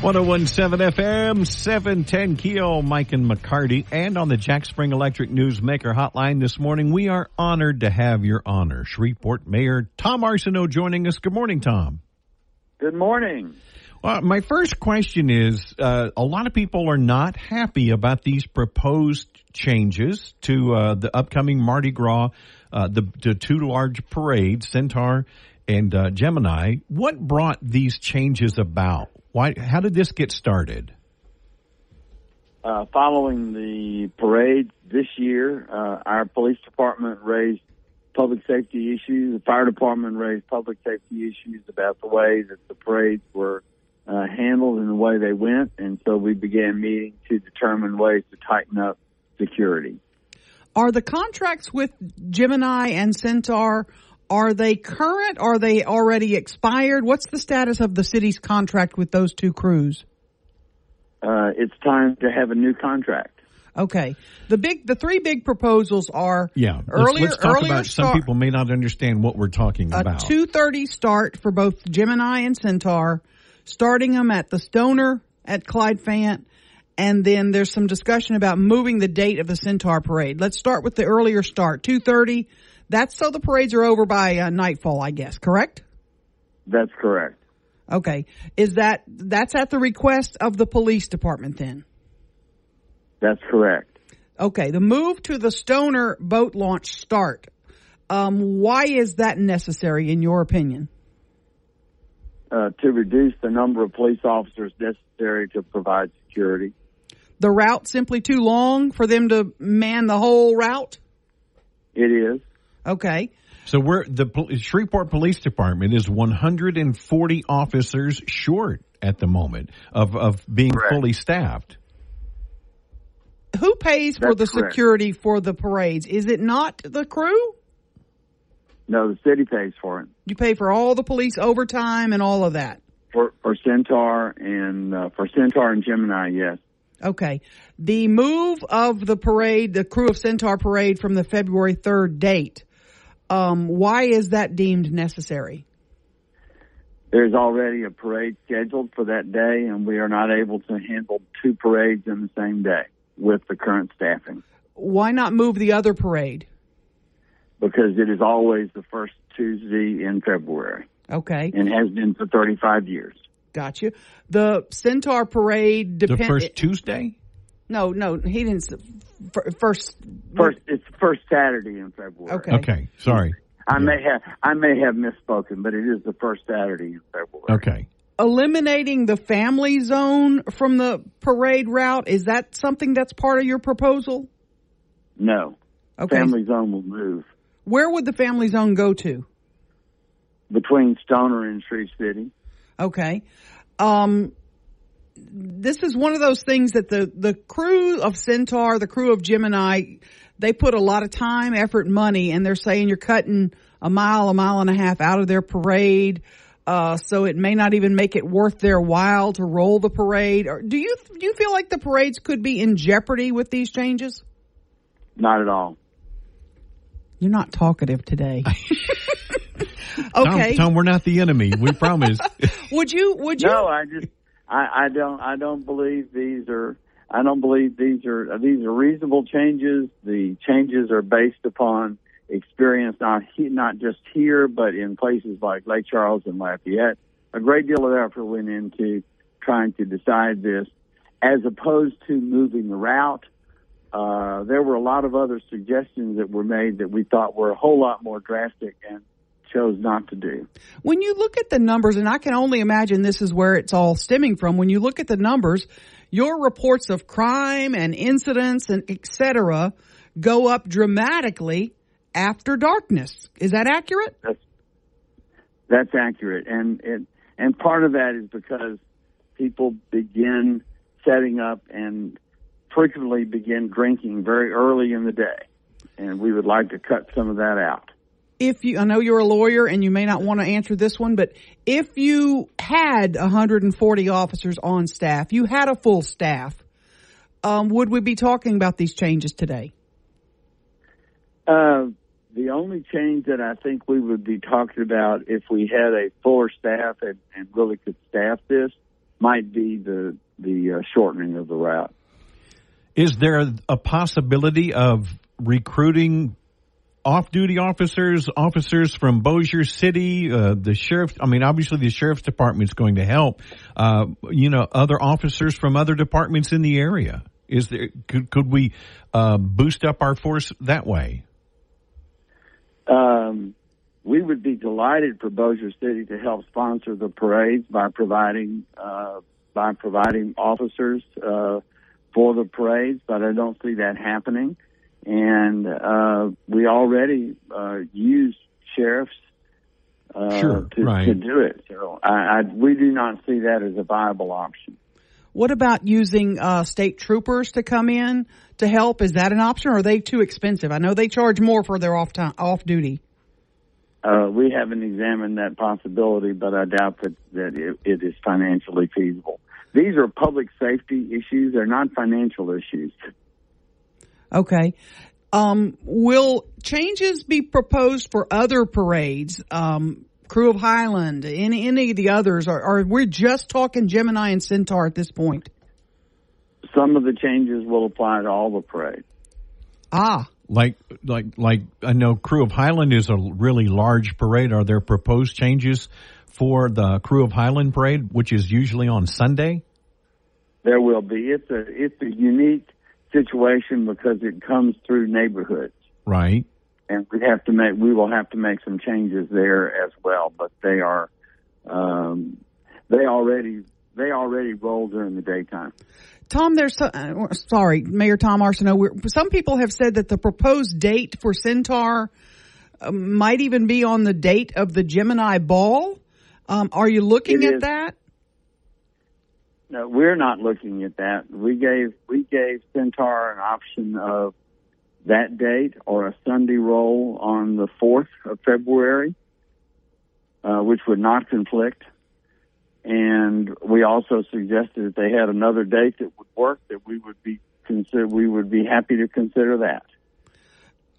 FM 710 Keel, Mike and McCarty, and on the Jack Spring Electric Newsmaker Hotline this morning, we are honored to have your honor, Shreveport Mayor Tom Arsenault, joining us. Good morning, Tom. Good morning. My first question is, a lot of people are not happy about these proposed changes to the upcoming Mardi Gras, the two large parades, Centaur and Gemini. What brought these changes about? How did this get started? Following the parade this year, our police department raised public safety issues. The fire department raised public safety issues about the way that the parades were handled and the way they went. And so we began meeting to determine ways to tighten up security. Are the contracts with Gemini and Centaur, are they current? Are they already expired? What's the status of the city's contract with those two crews? It's time to have a new contract. Okay. The three big proposals are... Yeah. Let's talk about some people may not understand what we're talking about. A 2:30 start for both Gemini and Centaur, starting them at the Stoner at Clyde Fant, and then there's some discussion about moving the date of the Centaur parade. Let's start with the earlier start, 2:30. That's so the parades are over by nightfall, I guess, correct? That's correct. Okay. Is that's at the request of the police department then? That's correct. Okay. The move to the Stoner boat launch start. Why is that necessary in your opinion? To reduce the number of police officers necessary to provide security. The route simply too long for them to man the whole route? It is. Okay. So the Shreveport Police Department is 140 officers short at the moment of being correct. Fully staffed. Who pays for the correct. Security for the parades? Is it not the crew? No, the city pays for it. You pay for all the police overtime and all of that? For Centaur and Gemini, yes. Okay. The move of the parade, the crew of Centaur parade from the February 3rd date, why is that deemed necessary? There's already a parade scheduled for that day, and we are not able to handle two parades in the same day with the current staffing. Why not move the other parade? Because it is always the first Tuesday in February. Okay. And has been for 35 years. Got you. The Centaur parade depends... The first Tuesday? No, he didn't... First, it's the first Saturday in February. Okay, sorry. I may have misspoken, but it is the first Saturday in February. Okay. Eliminating the family zone from the parade route, is that something that's part of your proposal? No. Okay. Family zone will move. Where would the family zone go to? Between Stoner and Shreve City. Okay. This is one of those things that the crew of Centaur, the crew of Gemini, they put a lot of time, effort, money, and they're saying you're cutting a mile and a half out of their parade, so it may not even make it worth their while to roll the parade. Or do you feel like the parades could be in jeopardy with these changes? Not at all. You're not talkative today. Okay. Tom, we're not the enemy. We promise. Would you? No, I don't believe these are reasonable changes. The changes are based upon experience, not just here, but in places like Lake Charles and Lafayette. A great deal of effort went into trying to decide this, as opposed to moving the route. There were a lot of other suggestions that were made that we thought were a whole lot more drastic and chose not to do. When you look at the numbers, and I can only imagine this is where it's all stemming from, when you look at the numbers, your reports of crime and incidents and et cetera go up dramatically after darkness. Is that accurate? That's accurate. And part of that is because people begin setting up and frequently begin drinking very early in the day, and we would like to cut some of that out. If you, I know you're a lawyer and you may not want to answer this one, but if you had 140 officers on staff, you had a full staff, would we be talking about these changes today? The only change that I think we would be talking about if we had a fuller staff and really could staff this might be the shortening of the route. Is there a possibility of recruiting off-duty officers, officers from Bossier City, the sheriff's, I mean, obviously the sheriff's department is going to help, you know, other officers from other departments in the area? Is there, could we boost up our force that way? We would be delighted for Bossier City to help sponsor the parades by providing officers for the parades, but I don't see that happening. And we already use sheriffs to do it. So we do not see that as a viable option. What about using state troopers to come in to help? Is that an option, or are they too expensive? I know they charge more for their off-duty. We haven't examined that possibility, but I doubt that it is financially feasible. These are public safety issues. They're not financial issues. Okay. Will changes be proposed for other parades, Crew of Highland, any of the others? Or we're just talking Gemini and Centaur at this point? Some of the changes will apply to all the parades. Ah. Like I know Crew of Highland is a really large parade. Are there proposed changes for the Crew of Highland parade, which is usually on Sunday? There will be. It's a unique situation because it comes through neighborhoods, right? And we will have to make some changes there as well. But they are they already roll during the daytime. Tom, sorry, Mayor Tom Arsenault. Some people have said that the proposed date for Centaur might even be on the date of the Gemini Ball. Are you looking at that? No, we're not looking at that. We gave Centaur an option of that date or a Sunday roll on the 4th of February, which would not conflict. And we also suggested if they had another date that would work, that we would be happy to consider that.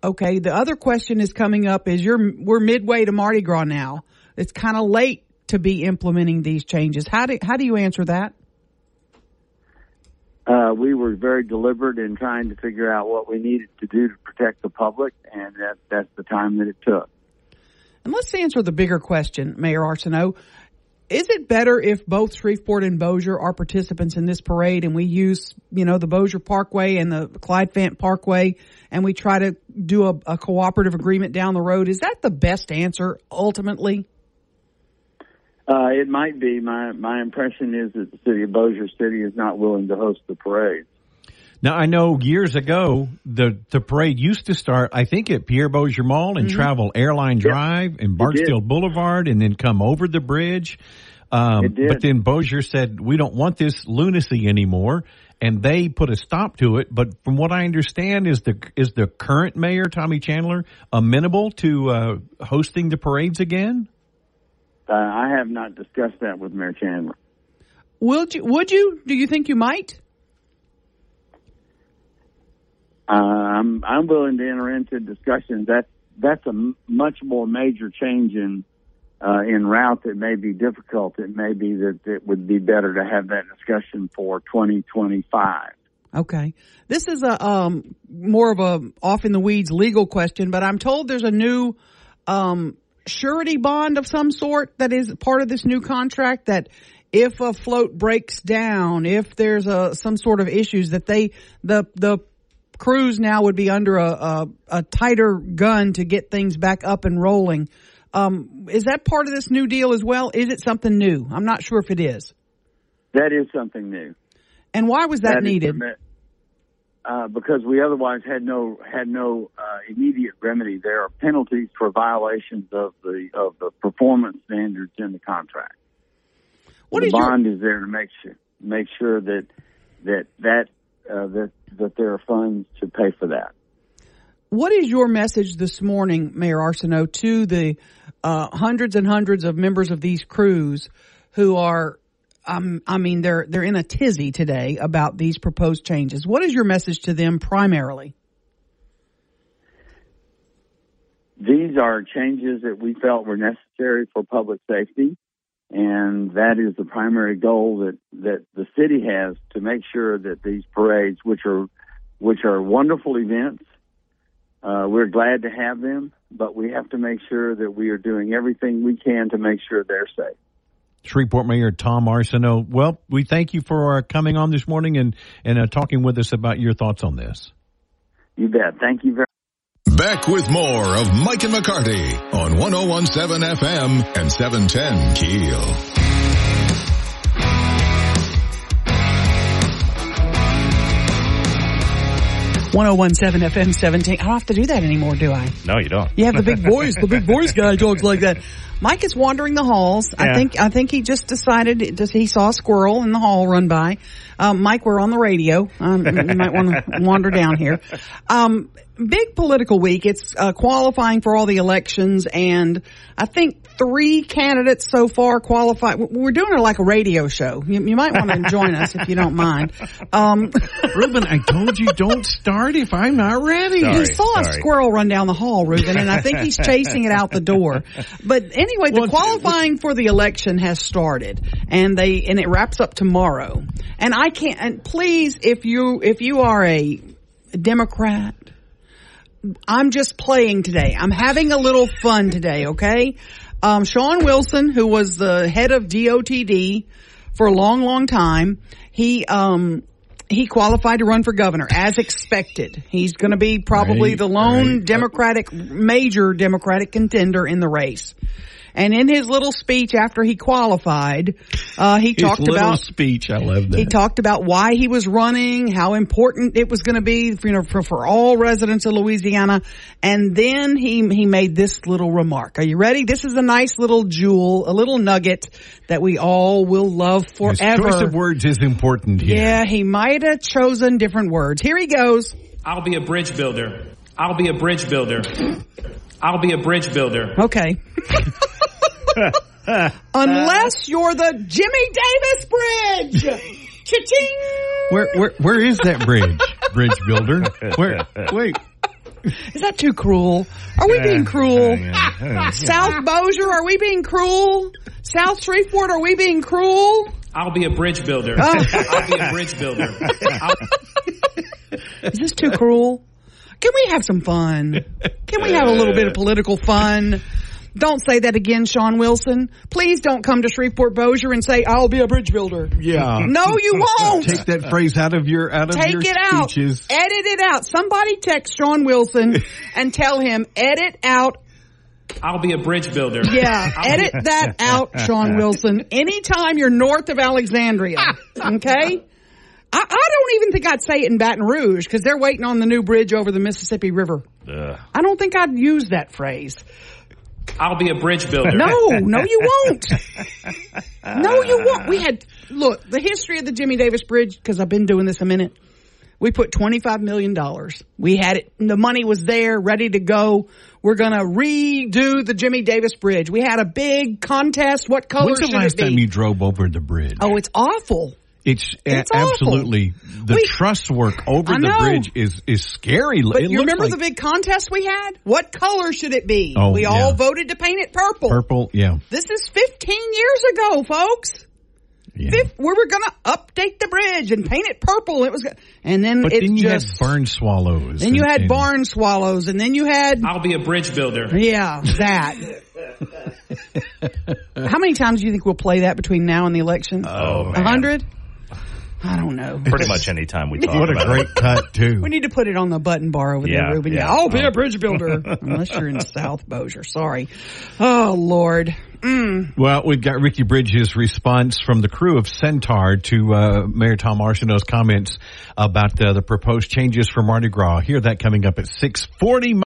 Okay. The other question is coming up is we're midway to Mardi Gras now. It's kind of late to be implementing these changes. How do you answer that? We were very deliberate in trying to figure out what we needed to do to protect the public, and that's the time that it took. And let's answer the bigger question, Mayor Arsenault. Is it better if both Shreveport and Bossier are participants in this parade and we use, you know, the Bossier Parkway and the Clyde Fant Parkway and we try to do a cooperative agreement down the road? Is that the best answer ultimately? It might be. My impression is that the city of Bossier City is not willing to host the parade. Now, I know years ago, the parade used to start, I think, at Pierre Bossier Mall and travel Airline Drive and Barksdale Boulevard and then come over the bridge. But then Bossier said, we don't want this lunacy anymore, and they put a stop to it. But from what I understand, is the current mayor, Tommy Chandler, amenable to hosting the parades again? I have not discussed that with Mayor Chandler. Would you? Do you think you might? I'm willing to enter into discussions. That's a much more major change in route that may be difficult. It may be that it would be better to have that discussion for 2025. Okay. This is a more of a off-in-the-weeds legal question, but I'm told there's a new surety bond of some sort that is part of this new contract that if a float breaks down, if there's some sort of issues that the crews now would be under a tighter gun to get things back up and rolling. Is that part of this new deal as well? Is it something new? I'm not sure if it is. That is something new. And why was that needed? Because we otherwise had no immediate remedy. There are penalties for violations of the performance standards in the contract. What the bond is there to make sure that that there are funds to pay for that. What is your message this morning, Mayor Arsenault, to the hundreds and hundreds of members of these crews who are, they're in a tizzy today about these proposed changes? What is your message to them primarily? These are changes that we felt were necessary for public safety, and that is the primary goal that the city has, to make sure that these parades, which are wonderful events, we're glad to have them, but we have to make sure that we are doing everything we can to make sure they're safe. Shreveport Mayor Tom Arsenault, well, we thank you for coming on this morning and talking with us about your thoughts on this. You bet. Thank you very much. Back with more of Mike and McCarty on 101.7 FM and 710 Keel. FM 17. I don't have to do that anymore, do I? No, you don't. You have the big boys guy talks like that. Mike is wandering the halls. Yeah. I think he just decided. He saw a squirrel in the hall run by. Mike, we're on the radio. You might want to wander down here. Big political week. It's qualifying for all the elections, and I think 3 candidates so far qualify. We're doing it like a radio show. You might want to join us if you don't mind. Reuben, I told you don't start if I'm not ready. You saw a squirrel run down the hall, Reuben, and I think he's chasing it out the door. But anyway, the qualifying for the election has started, and it wraps up tomorrow. And I can't. And please, if you are a Democrat, I'm just playing today. I'm having a little fun today, okay? Shawn Wilson, who was the head of DOTD for a long, long time, he qualified to run for governor, as expected. He's going to be probably the lone major Democratic contender in the race. And in his little speech after he qualified, I love that. He talked about why he was running, how important it was going to be for all residents of Louisiana, and then he made this little remark. Are you ready? This is a nice little jewel, a little nugget that we all will love forever. His choice of words is important here. Yeah, he might have chosen different words. Here he goes. I'll be a bridge builder. I'll be a bridge builder. I'll be a bridge builder. Okay. Unless you're the Jimmy Davis Bridge. Cha-ching! Where is that bridge? Bridge builder. Where? Wait. Is that too cruel? Are we being cruel? South Bossier, are we being cruel? South Shreveport, are we being cruel? I'll be a bridge builder. Oh. I'll be a bridge builder. Is this too cruel? Can we have some fun? Can we have a little bit of political fun? Don't say that again, Shawn Wilson. Please don't come to Shreveport Bossier and say, I'll be a bridge builder. Yeah. No, you won't. Take that phrase out of your speeches. Edit it out. Somebody text Shawn Wilson and tell him, edit out. I'll be a bridge builder. Yeah. Edit that out, Shawn Wilson. Anytime you're north of Alexandria. Okay? I don't even think I'd say it in Baton Rouge because they're waiting on the new bridge over the Mississippi River. I don't think I'd use that phrase. I'll be a bridge builder. No, you won't. No, you won't. Look, the history of the Jimmy Davis Bridge, because I've been doing this a minute, we put $25 million. We had it. The money was there, ready to go. We're going to redo the Jimmy Davis Bridge. We had a big contest. What color should it be? When's the last time you drove over the bridge? Oh, it's awful. It's absolutely awful. The truss work over the bridge is scary. But you remember the big contest we had? What color should it be? Oh, we all voted to paint it purple. Purple, yeah. This is 15 years ago, folks. Yeah. We were going to update the bridge and paint it purple. It was, and then but it then you just, had barn swallows. Then you had barn swallows, and then you had. I'll be a bridge builder. Yeah, that. How many times do you think we'll play that between now and the election? Oh, 100. I don't know. Pretty much any time we talk about it. What a great cut, too. We need to put it on the button bar over there, Reuben. Yeah. I'll be a bridge builder. Unless you're in South Bossier. Sorry. Oh, Lord. Mm. Well, we've got Ricky Bridges' response from the crew of Centaur to Mayor Tom Arsenault's comments about the proposed changes for Mardi Gras. Hear that coming up at 6:40.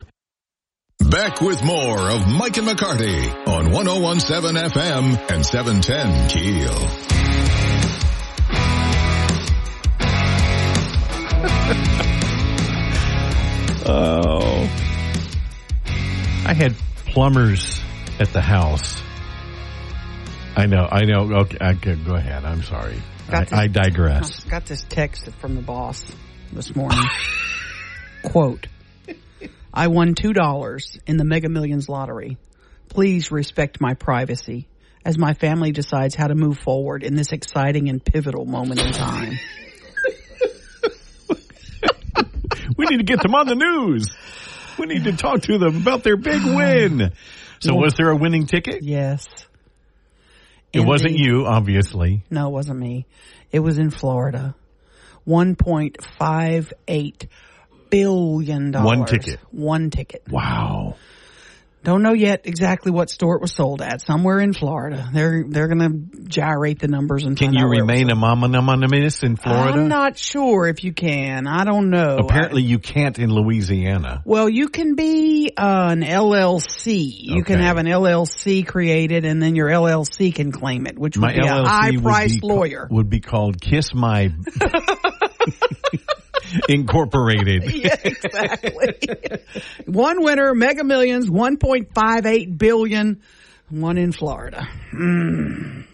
Back with more of Mike and McCarty on 101.7 FM and 710 Keel. Oh. I had plumbers at the house. I know. Okay, go ahead. I'm sorry. I digress. I got this text from the boss this morning. Quote, I won $2 in the Mega Millions lottery. Please respect my privacy as my family decides how to move forward in this exciting and pivotal moment in time. We need to get them on the news. We need to talk to them about their big win. So was there a winning ticket? Yes. It wasn't you, obviously. No, it wasn't me. It was in Florida. $1.58 billion. One ticket. Wow. Don't know yet exactly what store it was sold at. Somewhere in Florida. They're going to gyrate the numbers and find out. Can you remain anonymous in Florida? I'm not sure if you can. I don't know. Apparently you can't in Louisiana. Well, you can be an LLC. You can have an LLC created and then your LLC can claim it, which would be a high-priced lawyer. Would be called Kiss My Incorporated. Yeah, exactly. One winner, Mega Millions, $1.58 billion, one in Florida. I'm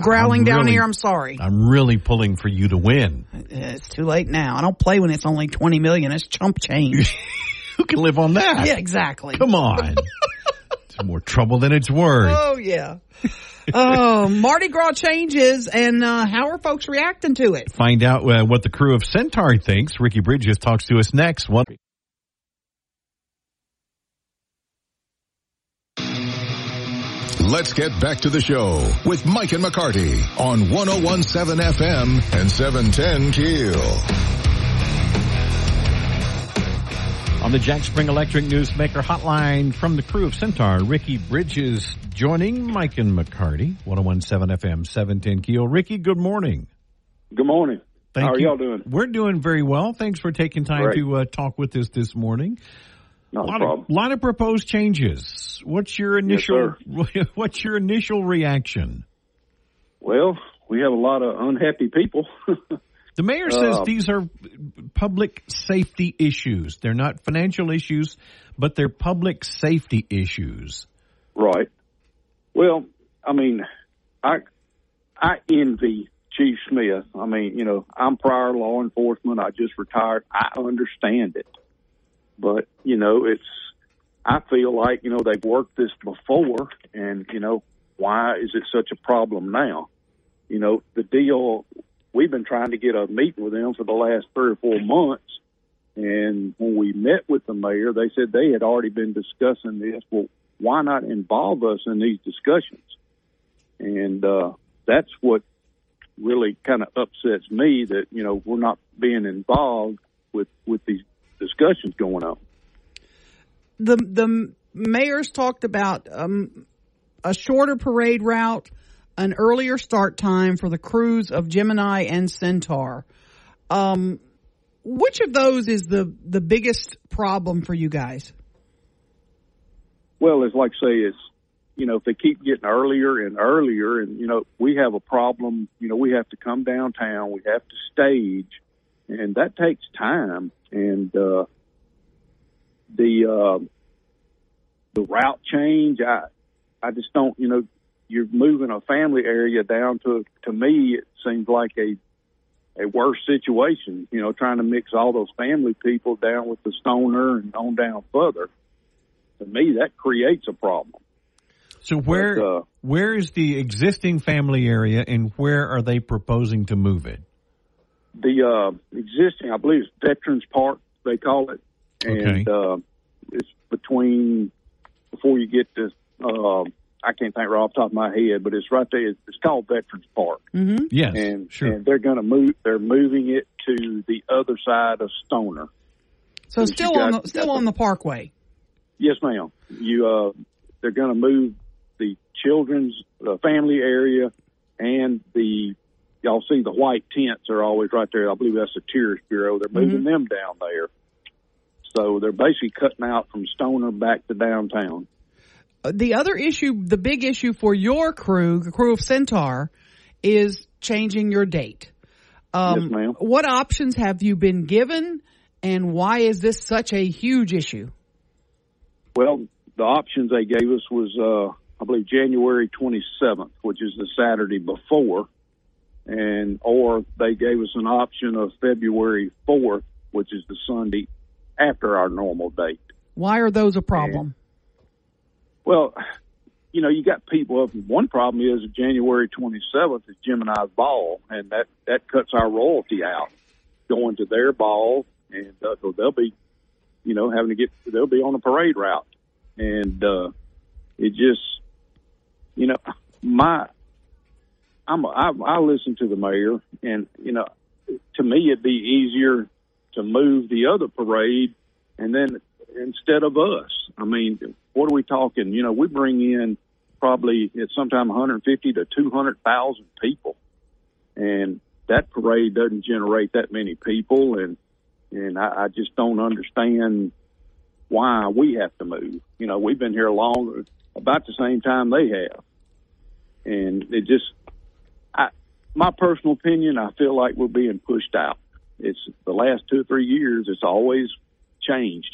growling down here. I'm sorry. I'm really pulling for you to win. It's too late now. I don't play when it's only $20 million. It's chump change. Who can live on that? Yeah, exactly. Come on. It's more trouble than it's worth. Oh, yeah. Mardi Gras changes, and how are folks reacting to it? Find out what the crew of Centaur thinks. Ricky Bridges talks to us next. What? Let's get back to the show with Mike and McCarty on 101.7 FM and 710 Keel. On the Jack Spring Electric Newsmaker Hotline from the crew of Centaur, Ricky Bridges joining Mike and McCarty, 101.7 FM, 710 Keel. Ricky, good morning. Good morning. How are y'all doing? We're doing very well. Thanks for taking time to talk with us this morning. Not a problem. A lot of proposed changes. What's your initial reaction? Well, we have a lot of unhappy people. The mayor says these are public safety issues. They're not financial issues, but they're public safety issues. Right. Well, I mean, I envy Chief Smith. I mean, you know, I'm prior law enforcement. I just retired. I understand it. But, you know, I feel like, you know, they've worked this before, and, you know, why is it such a problem now? You know, the deal... We've been trying to get a meeting with them for the last 3 or 4 months. And when we met with the mayor, they said they had already been discussing this. Well, why not involve us in these discussions? And that's what really kind of upsets me, that, you know, we're not being involved with these discussions going on. The mayor's talked about a shorter parade route, an earlier start time for the crews of Gemini and Centaur. Which of those is the biggest problem for you guys? Well, it's like say it's, you know, if they keep getting earlier and earlier, and, you know, we have a problem, you know, we have to come downtown, we have to stage, and that takes time. And the route change, I just don't, you know, you're moving a family area down to me, it seems like a worse situation, you know, trying to mix all those family people down with the Stoner and on down further. To me, that creates a problem. So where is the existing family area, and where are they proposing to move it? The existing, I believe it's Veterans Park, they call it. And it's between, before you get to, I can't think right off the top of my head, but it's right there. It's called Veterans Park. Mm-hmm. Yes, sure. And they're going to move. They're moving it to the other side of Stoner. So on the Parkway. Yes, ma'am. They're going to move the children's family area, and y'all see the white tents are always right there. I believe that's the Tourist Bureau. They're moving them down there. So they're basically cutting out from Stoner back to downtown. The other issue, the big issue for your crew, the crew of Centaur, is changing your date. Yes, ma'am. What options have you been given, and why is this such a huge issue? Well, the options they gave us was, I believe, January 27th, which is the Saturday before, and or they gave us an option of February 4th, which is the Sunday after our normal date. Why are those a problem? And, well, you know, you got people up. One problem is January 27th is Gemini's ball, and that cuts our royalty out going to their ball, and so they'll be, you know, having to get, they'll be on a parade route. And it just, you know, I listen to the mayor, and, you know, to me it'd be easier to move the other parade and then instead of us. I mean, what are we talking? You know, we bring in probably at sometime 150 to 200,000 people, and that parade doesn't generate that many people, and I just don't understand why we have to move. You know, we've been here long, about the same time they have, and it just, my personal opinion, I feel like we're being pushed out. It's the last 2 or 3 years, it's always change.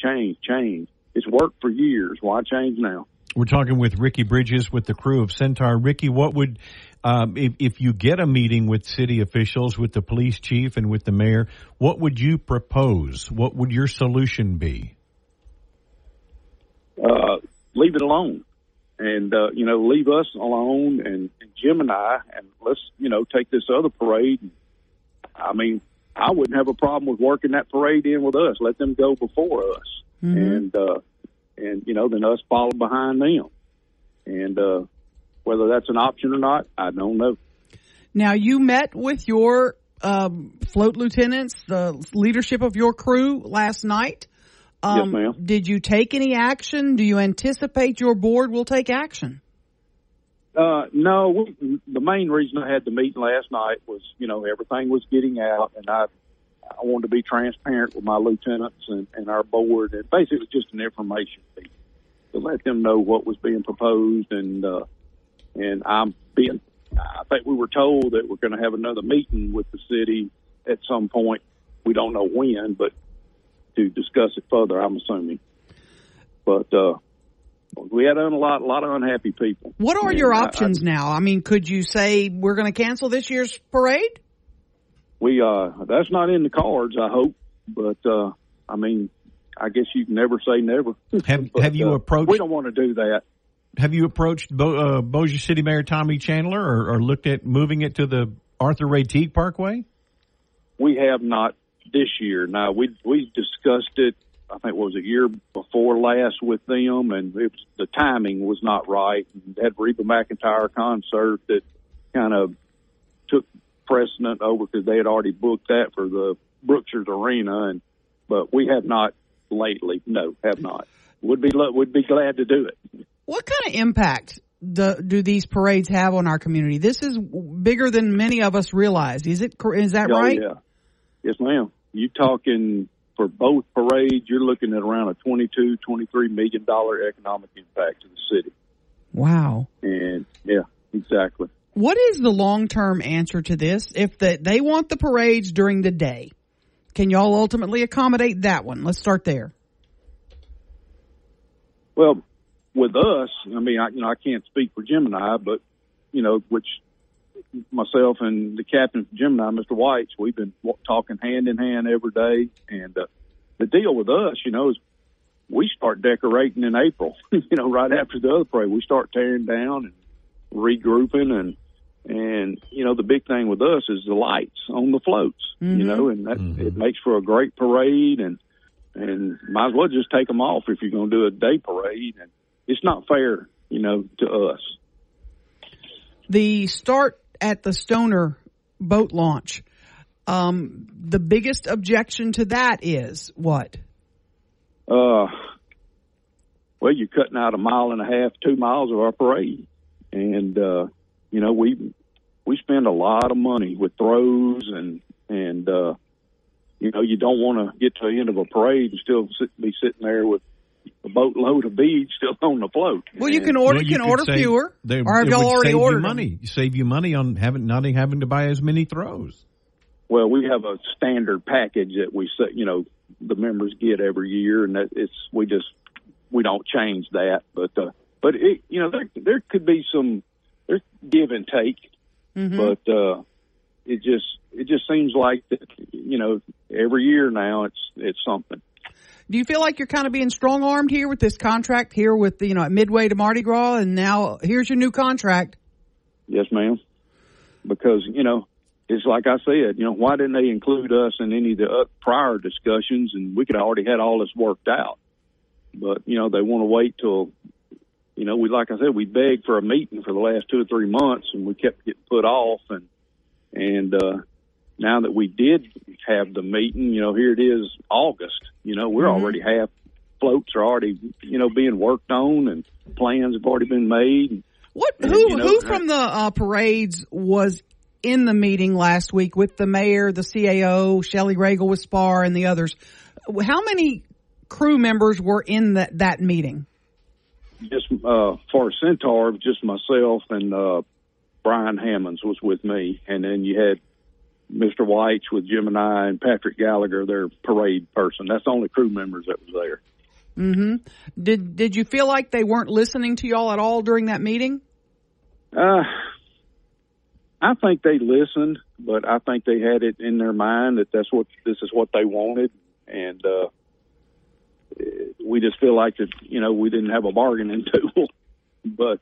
It's worked for years. Why change now? We're talking with Ricky Bridges with the crew of Centaur. Ricky, what would, if you get a meeting with city officials, with the police chief and with the mayor, what would you propose? What would your solution be? Leave it alone. And, you know, leave us alone and Gemini, and let's, you know, take this other parade. I mean, I wouldn't have a problem with working that parade in with us. Let them go before us. Mm-hmm. And you know, then us follow behind them. And whether that's an option or not, I don't know. Now, you met with your float lieutenants, the leadership of your crew last night. Yes, ma'am. Did you take any action? Do you anticipate your board will take action? No, the main reason I had the meeting last night was, you know, everything was getting out, and I wanted to be transparent with my lieutenants and our board, and basically it was just an information meeting to let them know what was being proposed, and I think we were told that we're going to have another meeting with the city at some point. We don't know when, but to discuss it further, I'm assuming. But, we had a lot of unhappy people. What are your options now? I mean, could you say we're going to cancel this year's parade? That's not in the cards, I hope. But, I mean, I guess you can never say never. Have you approached... We don't want to do that. Have you approached Bossier City Mayor Tommy Chandler or looked at moving it to the Arthur Ray Teague Parkway? We have not this year. Now, we discussed it. I think, what was it, year before last with them, and the timing was not right. They had Reba McEntire concert that kind of took precedent over because they had already booked that for the Brookshire's Arena, but we have not lately. No, have not. Would be glad to do it. What kind of impact do these parades have on our community? This is bigger than many of us realize. Is that right? Yeah. Yes, ma'am. You talking... For both parades, you're looking at around a $22, $23 million economic impact to the city. Wow. And yeah, exactly. What is the long-term answer to this? If they want the parades during the day, can y'all ultimately accommodate that one? Let's start there. Well, with us, I mean, I can't speak for Gemini, but, you know, which myself and the captain of Gemini, Mr. White's, we've been talking hand in hand every day. And the deal with us, you know, is we start decorating in April, you know, right after the other parade. We start tearing down and regrouping. And you know, the big thing with us is the lights on the floats, mm-hmm. you know, and that mm-hmm. it makes for a great parade. And might as well just take them off if you're going to do a day parade. And it's not fair, you know, to us. The start at the Stoner boat launch, the biggest objection to that is what? Well, you're cutting out 1.5 miles, 2 miles of our parade. And, you know, we spend a lot of money with throws and you know, you don't want to get to the end of a parade and still be sitting there with a boatload of beads still on the float. Well, you can order fewer. Or have y'all already ordered money? Save you money on having not having to buy as many throws. Well, we have a standard package that we, you know, the members get every year, and that it's we don't change that. But it, you know, there could be some give and take, mm-hmm. but it just seems like that, you know, every year now it's something. Do you feel like you're kind of being strong-armed here with this contract here with, you know, at Midway to Mardi Gras, and now here's your new contract? Yes, ma'am. Because, you know, it's like I said, you know, why didn't they include us in any of the prior discussions, and we could have already had all this worked out? But, you know, they want to wait till, you know, we, like I said, we begged for a meeting for the last 2 or 3 months, and we kept getting put off, and now that we did have the meeting, you know, here it is August. You know, we're mm-hmm. already half, floats are already, you know, being worked on, and plans have already been made. Who from the parades was in the meeting last week with the mayor, the CAO, Shelley Ragel with SPAR, and the others? How many crew members were in that meeting? Just for Centaur, just myself and Brian Hammonds was with me, and then you had Mr. White's with Gemini and Patrick Gallagher, their parade person. That's the only crew members that was there. Mm-hmm. Did you feel like they weren't listening to y'all at all during that meeting? I think they listened, but I think they had it in their mind that this is what they wanted, and we just feel like that, you know, we didn't have a bargaining tool. But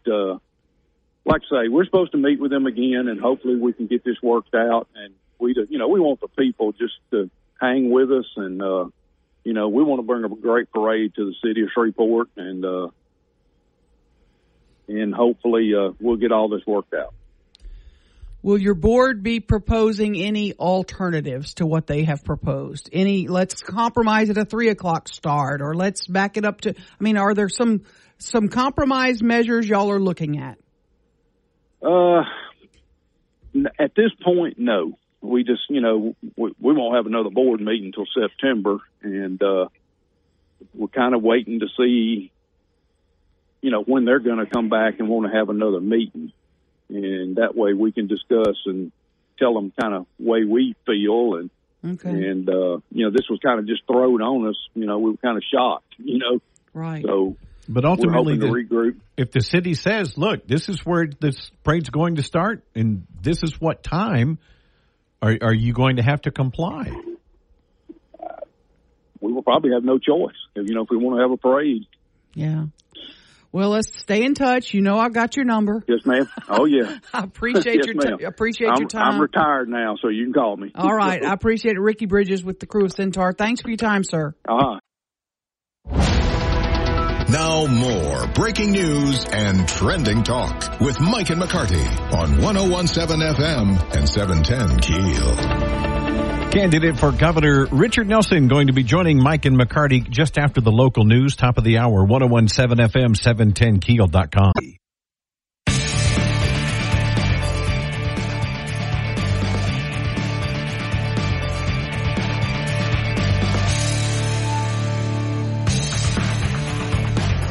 like I say, we're supposed to meet with them again, and hopefully we can get this worked out. And we want the people just to hang with us, and you know, we want to bring a great parade to the city of Shreveport, and hopefully we'll get all this worked out. Will your board be proposing any alternatives to what they have proposed? Any, let's compromise at a 3:00 start, or let's back it up to, I mean, are there some compromise measures y'all are looking at? At this point, no. We just, you know, we won't have another board meeting until September, and we're kind of waiting to see, you know, when they're going to come back and want to have another meeting. And that way we can discuss and tell them kind of way we feel. And, okay. And you know, this was kind of just thrown on us. You know, we were kind of shocked, you know. Right. So, but ultimately, we're hoping to regroup. If the city says, look, this is where this parade's going to start, and this is what time, are you going to have to comply? We will probably have no choice, you know, if we want to have a parade. Yeah. Well, let's stay in touch. You know, I got your number. Yes, ma'am. Oh, yeah. I appreciate your time. I'm retired now, so you can call me. All right. I appreciate it. Ricky Bridges with the crew of Centaur. Thanks for your time, sir. Now more breaking news and trending talk with Mike and McCarty on 1017 FM and 710 Keel. Candidate for Governor Richard Nelson going to be joining Mike and McCarty just after the local news. Top of the hour, 1017 FM, 710keel.com.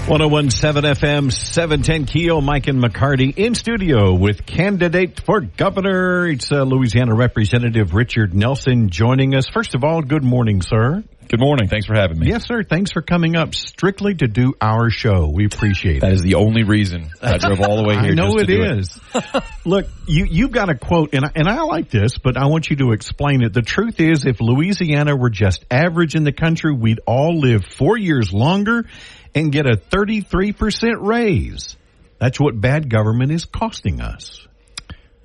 One 1017 FM, 710 Keel. Mike and McCarty in studio with candidate for governor. It's Louisiana Representative Richard Nelson joining us. First of all, good morning, sir. Good morning. Thanks for having me. Yes, sir. Thanks for coming up strictly to do our show. We appreciate it. That is the only reason I drove all the way here. I know just it is. Look, you've got a quote, and I like this, but I want you to explain it. The truth is, if Louisiana were just average in the country, we'd all live 4 years longer and get a 33% raise. That's what bad government is costing us.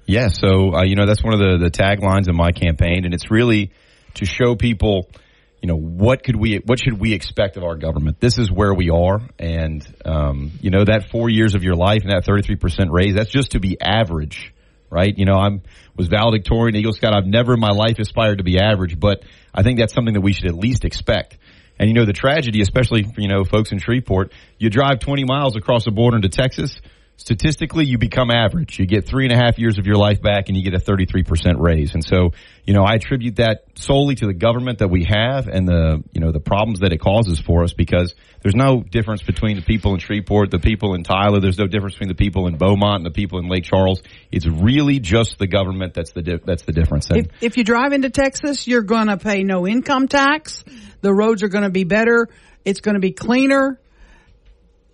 Yeah, so, you know, that's one of the taglines of my campaign, and it's really to show people, you know, what should we expect of our government? This is where we are, and, you know, that 4 years of your life and that 33% raise, that's just to be average, right? You know, I was valedictorian, Eagle Scout. I've never in my life aspired to be average, but I think that's something that we should at least expect. And, you know, the tragedy, especially, you know, folks in Shreveport, you drive 20 miles across the border into Texas, statistically, you become average. You get 3.5 years of your life back, and you get a 33% raise. And so, you know, I attribute that solely to the government that we have and the, you know, the problems that it causes for us, because there's no difference between the people in Shreveport, the people in Tyler. There's no difference between the people in Beaumont and the people in Lake Charles. It's really just the government that's the difference. And if you drive into Texas, you're going to pay no income tax. The roads are going to be better. It's going to be cleaner.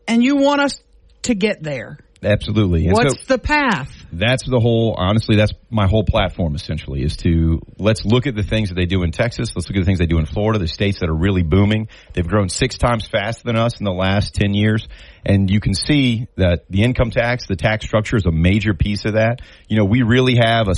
And you want us to get there. Absolutely. And what's the path? That's my whole platform, essentially, is to let's look at the things that they do in Texas. Let's look at the things they do in Florida, the states that are really booming. They've grown 6 times faster than us in the last 10 years. And you can see that the income tax, the tax structure is a major piece of that. You know, we really have a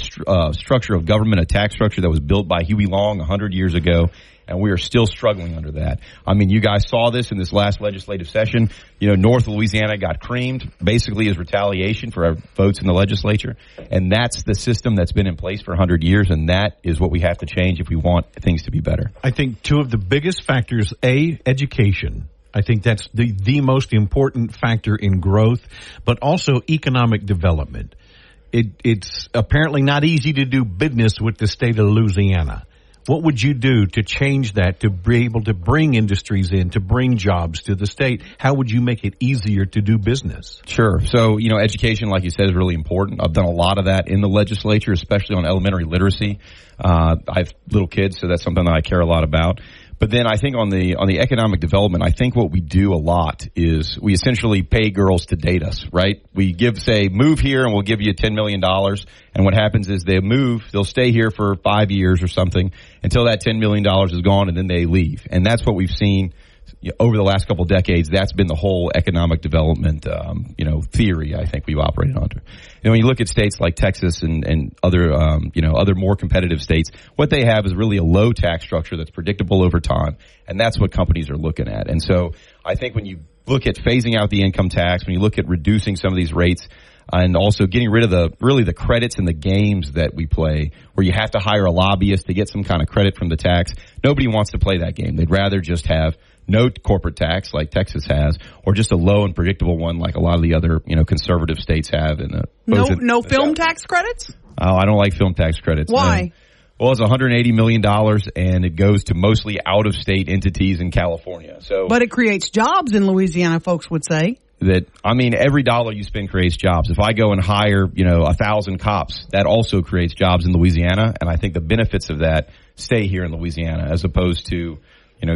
structure of government, a tax structure that was built by Huey Long 100 years ago. And we are still struggling under that. I mean, you guys saw this in this last legislative session. You know, North Louisiana got creamed, basically as retaliation for our votes in the legislature. And that's the system that's been in place for 100 years, and that is what we have to change if we want things to be better. I think two of the biggest factors, A, education. I think that's the most important factor in growth, but also economic development. It's apparently not easy to do business with the state of Louisiana. What would you do to change that, to be able to bring industries in, to bring jobs to the state? How would you make it easier to do business? Sure. So, you know, education, like you said, is really important. I've done a lot of that in the legislature, especially on elementary literacy. I have little kids, so that's something that I care a lot about. But then I think on the economic development, I think what we do a lot is we essentially pay girls to date us, right? We say, move here and we'll give you $10 million. And what happens is they move, they'll stay here for 5 years or something until that $10 million is gone, and then they leave. And that's what we've seen over the last couple of decades. That's been the whole economic development, theory I think we've operated under. And when you look at states like Texas and other, other more competitive states, what they have is really a low tax structure that's predictable over time. And that's what companies are looking at. And so I think when you look at phasing out the income tax, when you look at reducing some of these rates, and also getting rid of the credits in the games that we play, where you have to hire a lobbyist to get some kind of credit from the tax. Nobody wants to play that game. They'd rather just have no corporate tax like Texas has, or just a low and predictable one like a lot of the other, conservative states have. No film tax credits? Oh, I don't like film tax credits. Why? No. Well, it's $180 million, and it goes to mostly out-of-state entities in California. But it creates jobs in Louisiana, folks would say. Every dollar you spend creates jobs. If I go and hire, 1,000 cops, that also creates jobs in Louisiana. And I think the benefits of that stay here in Louisiana as opposed to,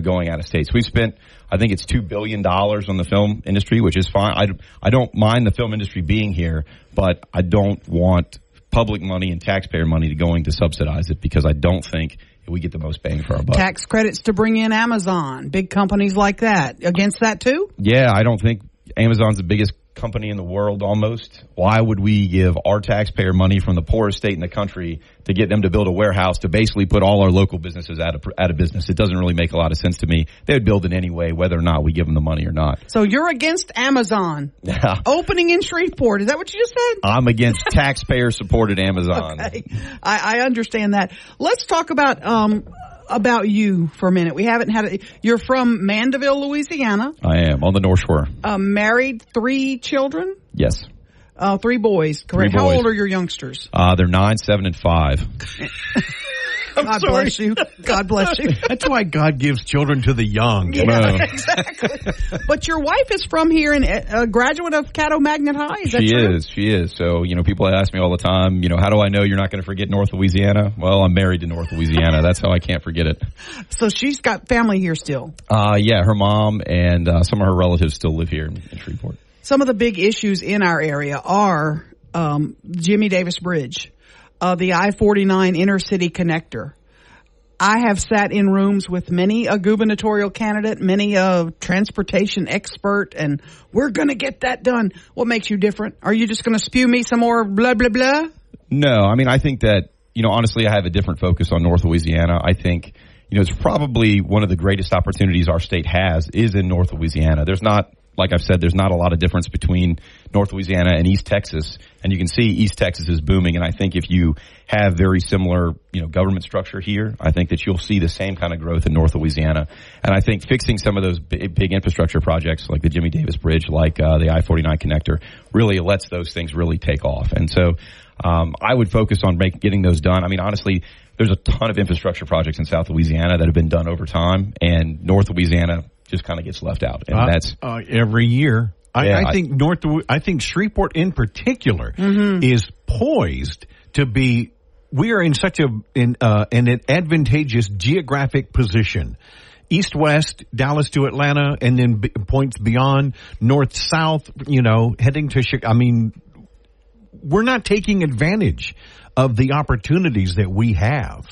going out of states. We've spent, I think it's $2 billion on the film industry, which is fine. I don't mind the film industry being here, but I don't want public money and taxpayer money to subsidize it, because I don't think we get the most bang for our buck. Tax credits to bring in Amazon, big companies like that. Against that too? Yeah, I don't think Amazon's the biggest company in the world almost. Why would we give our taxpayer money from the poorest state in the country to get them to build a warehouse to basically put all our local businesses out of business? It doesn't really make a lot of sense to me. They would build it anyway, whether or not we give them the money or not. So you're against Amazon opening in Shreveport. Is that what you just said? I'm against taxpayer-supported Amazon. Okay. I understand that. Let's talk about you for a minute. We haven't had it. You're from Mandeville, Louisiana. I am, on the North Shore. Married, 3 children? Yes. 3 boys, correct? 3 boys. How old are your youngsters? They're 9, 7, and 5. God bless you. God bless you. That's why God gives children to the young. Yeah, exactly. But your wife is from here and a graduate of Caddo Magnet High. Is that true? She is. So, people ask me all the time, how do I know you're not going to forget North Louisiana? Well, I'm married to North Louisiana. That's how I can't forget it. So she's got family here still? Yeah, her mom and some of her relatives still live here in Shreveport. Some of the big issues in our area are Jimmy Davis Bridge. The I-49 inner city connector. I have sat in rooms with many a gubernatorial candidate, many a transportation expert, and we're going to get that done. What makes you different? Are you just going to spew me some more blah, blah, blah? No, I mean, I think that, honestly, I have a different focus on North Louisiana. I think, it's probably one of the greatest opportunities our state has is in North Louisiana. There's not like I've said, there's not a lot of difference between North Louisiana and East Texas. And you can see East Texas is booming. And I think if you have very similar, you know, government structure here, I think that you'll see the same kind of growth in North Louisiana. And I think fixing some of those big infrastructure projects like the Jimmy Davis Bridge, like the I-49 connector, really lets those things really take off. And so I would focus on getting those done. I mean, honestly, there's a ton of infrastructure projects in South Louisiana that have been done over time, and North Louisiana just kind of gets left out. And that's every year. I think Shreveport in particular is poised to be. We are in such an advantageous geographic position. East-west, Dallas to Atlanta, and then points beyond, north-south, you know, heading to Chicago. I mean, we're not taking advantage of the opportunities that we have.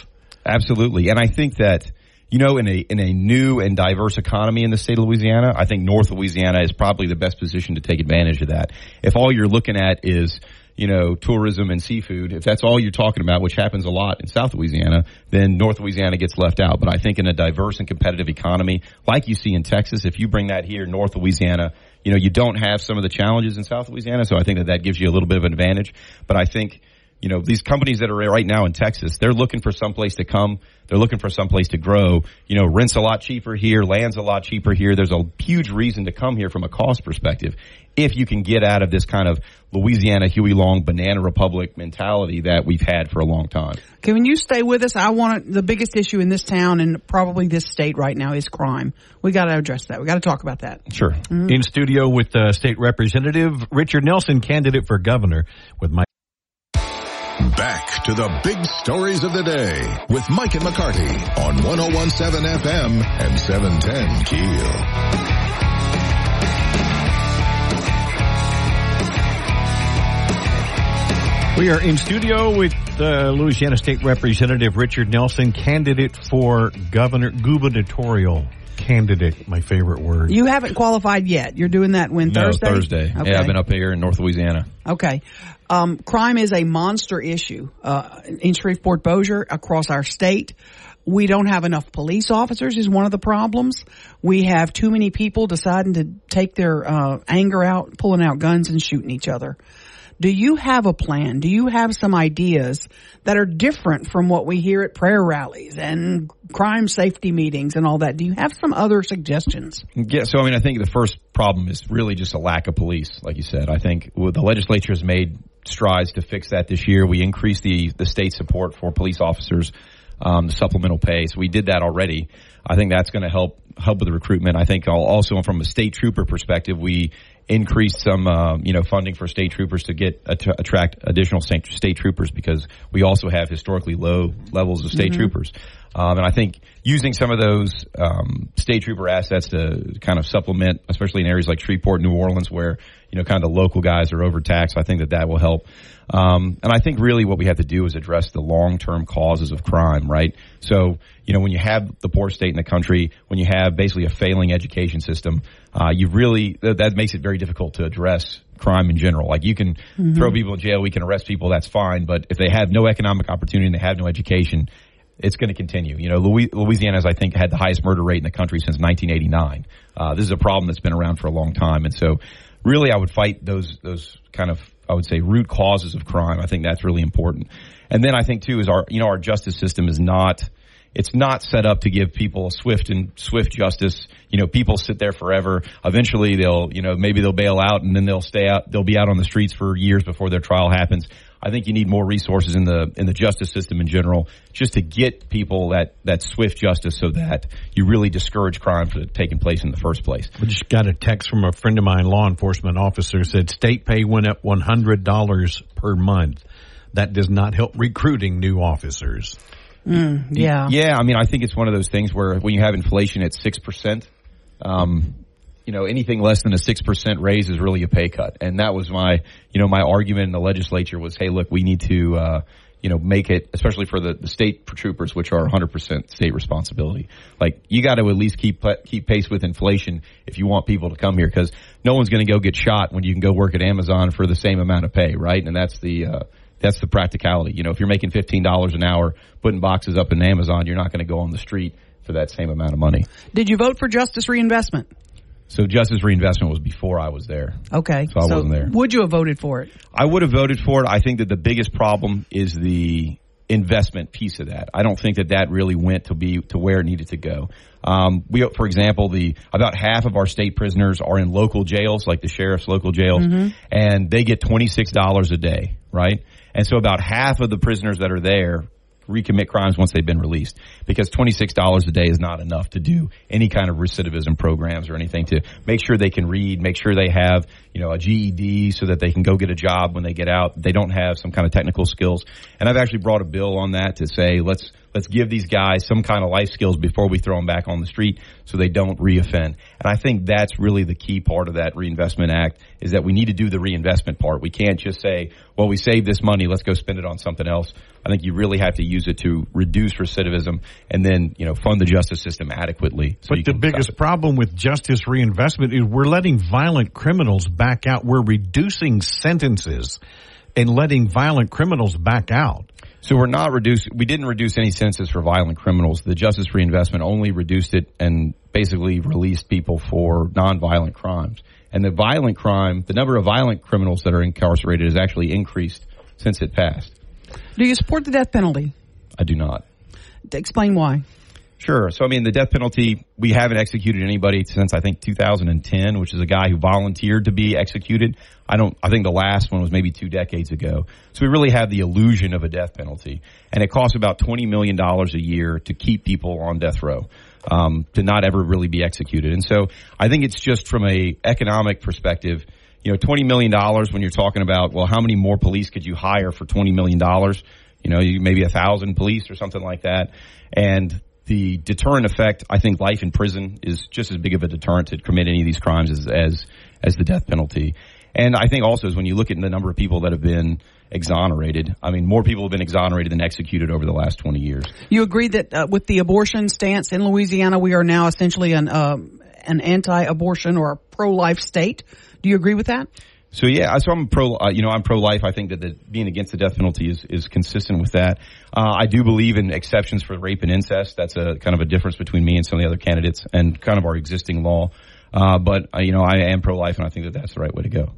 Absolutely. And I think that, you know, in a new and diverse economy in the state of Louisiana, I think North Louisiana is probably the best position to take advantage of that. If all you're looking at is, you know, tourism and seafood, if that's all you're talking about, which happens a lot in South Louisiana, then North Louisiana gets left out. But I think in a diverse and competitive economy, like you see in Texas, if you bring that here, North Louisiana, you know, you don't have some of the challenges in South Louisiana. So I think that gives you a little bit of an advantage. But I think, you know, these companies that are right now in Texas, they're looking for someplace to come. They're looking for someplace to grow. You know, rent's a lot cheaper here. Land's a lot cheaper here. There's a huge reason to come here from a cost perspective. If you can get out of this kind of Louisiana Huey Long banana republic mentality that we've had for a long time. Can you stay with us? I want the biggest issue in this town and probably this state right now is crime. We got to address that. We got to talk about that. Sure. Mm-hmm. In studio with State Representative Richard Nelson, candidate for governor with Mike. Back to the big stories of the day with Mike and McCarty on 101.7 FM and 710 Keel. We are in studio with Louisiana State Representative Richard Nelson, candidate for gubernatorial candidate, my favorite word. You haven't qualified yet. You're doing that when? Thursday. Okay. Yeah, I've been up here in North Louisiana. Okay. Crime is a monster issue in Shreveport-Bossier, across our state. We don't have enough police officers is one of the problems. We have too many people deciding to take their anger out, pulling out guns and shooting each other. Do you have a plan? Do you have some ideas that are different from what we hear at prayer rallies and crime safety meetings and all that? Do you have some other suggestions? Yeah, so I mean, I think the first problem is really just a lack of police, like you said. I think the legislature has made strides to fix that this year. We increased the state support for police officers, the supplemental pay. So we did that already. I think that's going to help with the recruitment. I think also from a state trooper perspective, we increased some, funding for state troopers to attract additional state troopers because we also have historically low levels of state troopers. And I think using some of those state trooper assets to kind of supplement, especially in areas like Shreveport, New Orleans, where, you know, kind of local guys are overtaxed, I think that will help. And I think really what we have to do is address the long-term causes of crime, right? So, you know, when you have the poorest state in the country, when you have basically a failing education system, that makes it very difficult to address crime in general. Like, you can throw people in jail, we can arrest people, that's fine. But if they have no economic opportunity and they have no education, it's going to continue. You know, Louisiana's, I think, had the highest murder rate in the country since 1989. This is a problem that's been around for a long time. And so really I would fight those kind of, I would say, root causes of crime. I think that's really important. And then I think too is our justice system is not set up to give people swift justice. You know, people sit there forever. Eventually they'll bail out and then they'll stay out. They'll be out on the streets for years before their trial happens. I think you need more resources in the justice system in general just to get people that swift justice so that you really discourage crime from taking place in the first place. I just got a text from a friend of mine, law enforcement officer, said state pay went up $100 per month. That does not help recruiting new officers. Yeah. Yeah, I mean, I think it's one of those things where when you have inflation at 6%, you know, anything less than a 6% raise is really a pay cut. And that was my argument in the legislature was, hey, look, we need to, make it, especially for the state troopers, which are 100% state responsibility. Like, you got to at least keep pace with inflation if you want people to come here, because no one's going to go get shot when you can go work at Amazon for the same amount of pay, right? And that's the practicality. You know, if you're making $15 an hour putting boxes up in Amazon, you're not going to go on the street for that same amount of money. Did you vote for justice reinvestment? So justice reinvestment was before I was there. Okay. So I wasn't there. Would you have voted for it? I would have voted for it. I think that the biggest problem is the investment piece of that. I don't think that that really went to where it needed to go. We, for example, about half of our state prisoners are in local jails, like the sheriff's local jails, and they get $26 a day, right? And so about half of the prisoners that are there recommit crimes once they've been released, because $26 a day is not enough to do any kind of recidivism programs or anything to make sure they can read, make sure they have, you know, a GED so that they can go get a job when they get out. They don't have some kind of technical skills. And I've actually brought a bill on that to say, let's give these guys some kind of life skills before we throw them back on the street so they don't reoffend. And I think that's really the key part of that Reinvestment Act, is that we need to do the reinvestment part. We can't just say, well, we saved this money, let's go spend it on something else. I think you really have to use it to reduce recidivism and then, you know, fund the justice system adequately. So but the biggest problem with justice reinvestment is we're letting violent criminals back out. We're reducing sentences and letting violent criminals back out. So we didn't reduce any sentences for violent criminals. The justice reinvestment only reduced it and basically released people for nonviolent crimes. And the number of violent criminals that are incarcerated has actually increased since it passed. Do you support the death penalty? I do not. Explain why. Sure. So, I mean, the death penalty, we haven't executed anybody since, I think, 2010, which is a guy who volunteered to be executed. I think the last one was maybe 2 decades ago. So we really have the illusion of a death penalty. And it costs about $20 million a year to keep people on death row, to not ever really be executed. And so I think it's just from an economic perspective, you know, $20 million when you're talking about, well, how many more police could you hire for $20 million? You know, maybe 1,000 police or something like that. And the deterrent effect, I think life in prison is just as big of a deterrent to commit any of these crimes as the death penalty. And I think also is when you look at the number of people that have been exonerated, I mean, more people have been exonerated than executed over the last 20 years. You agree that with the abortion stance in Louisiana, we are now essentially an anti-abortion or a pro-life state. Do you agree with that? So yeah, so I'm pro-life. I think that being against the death penalty is consistent with that. I do believe in exceptions for rape and incest. That's a kind of a difference between me and some of the other candidates and kind of our existing law. But I am pro-life, and I think that that's the right way to go.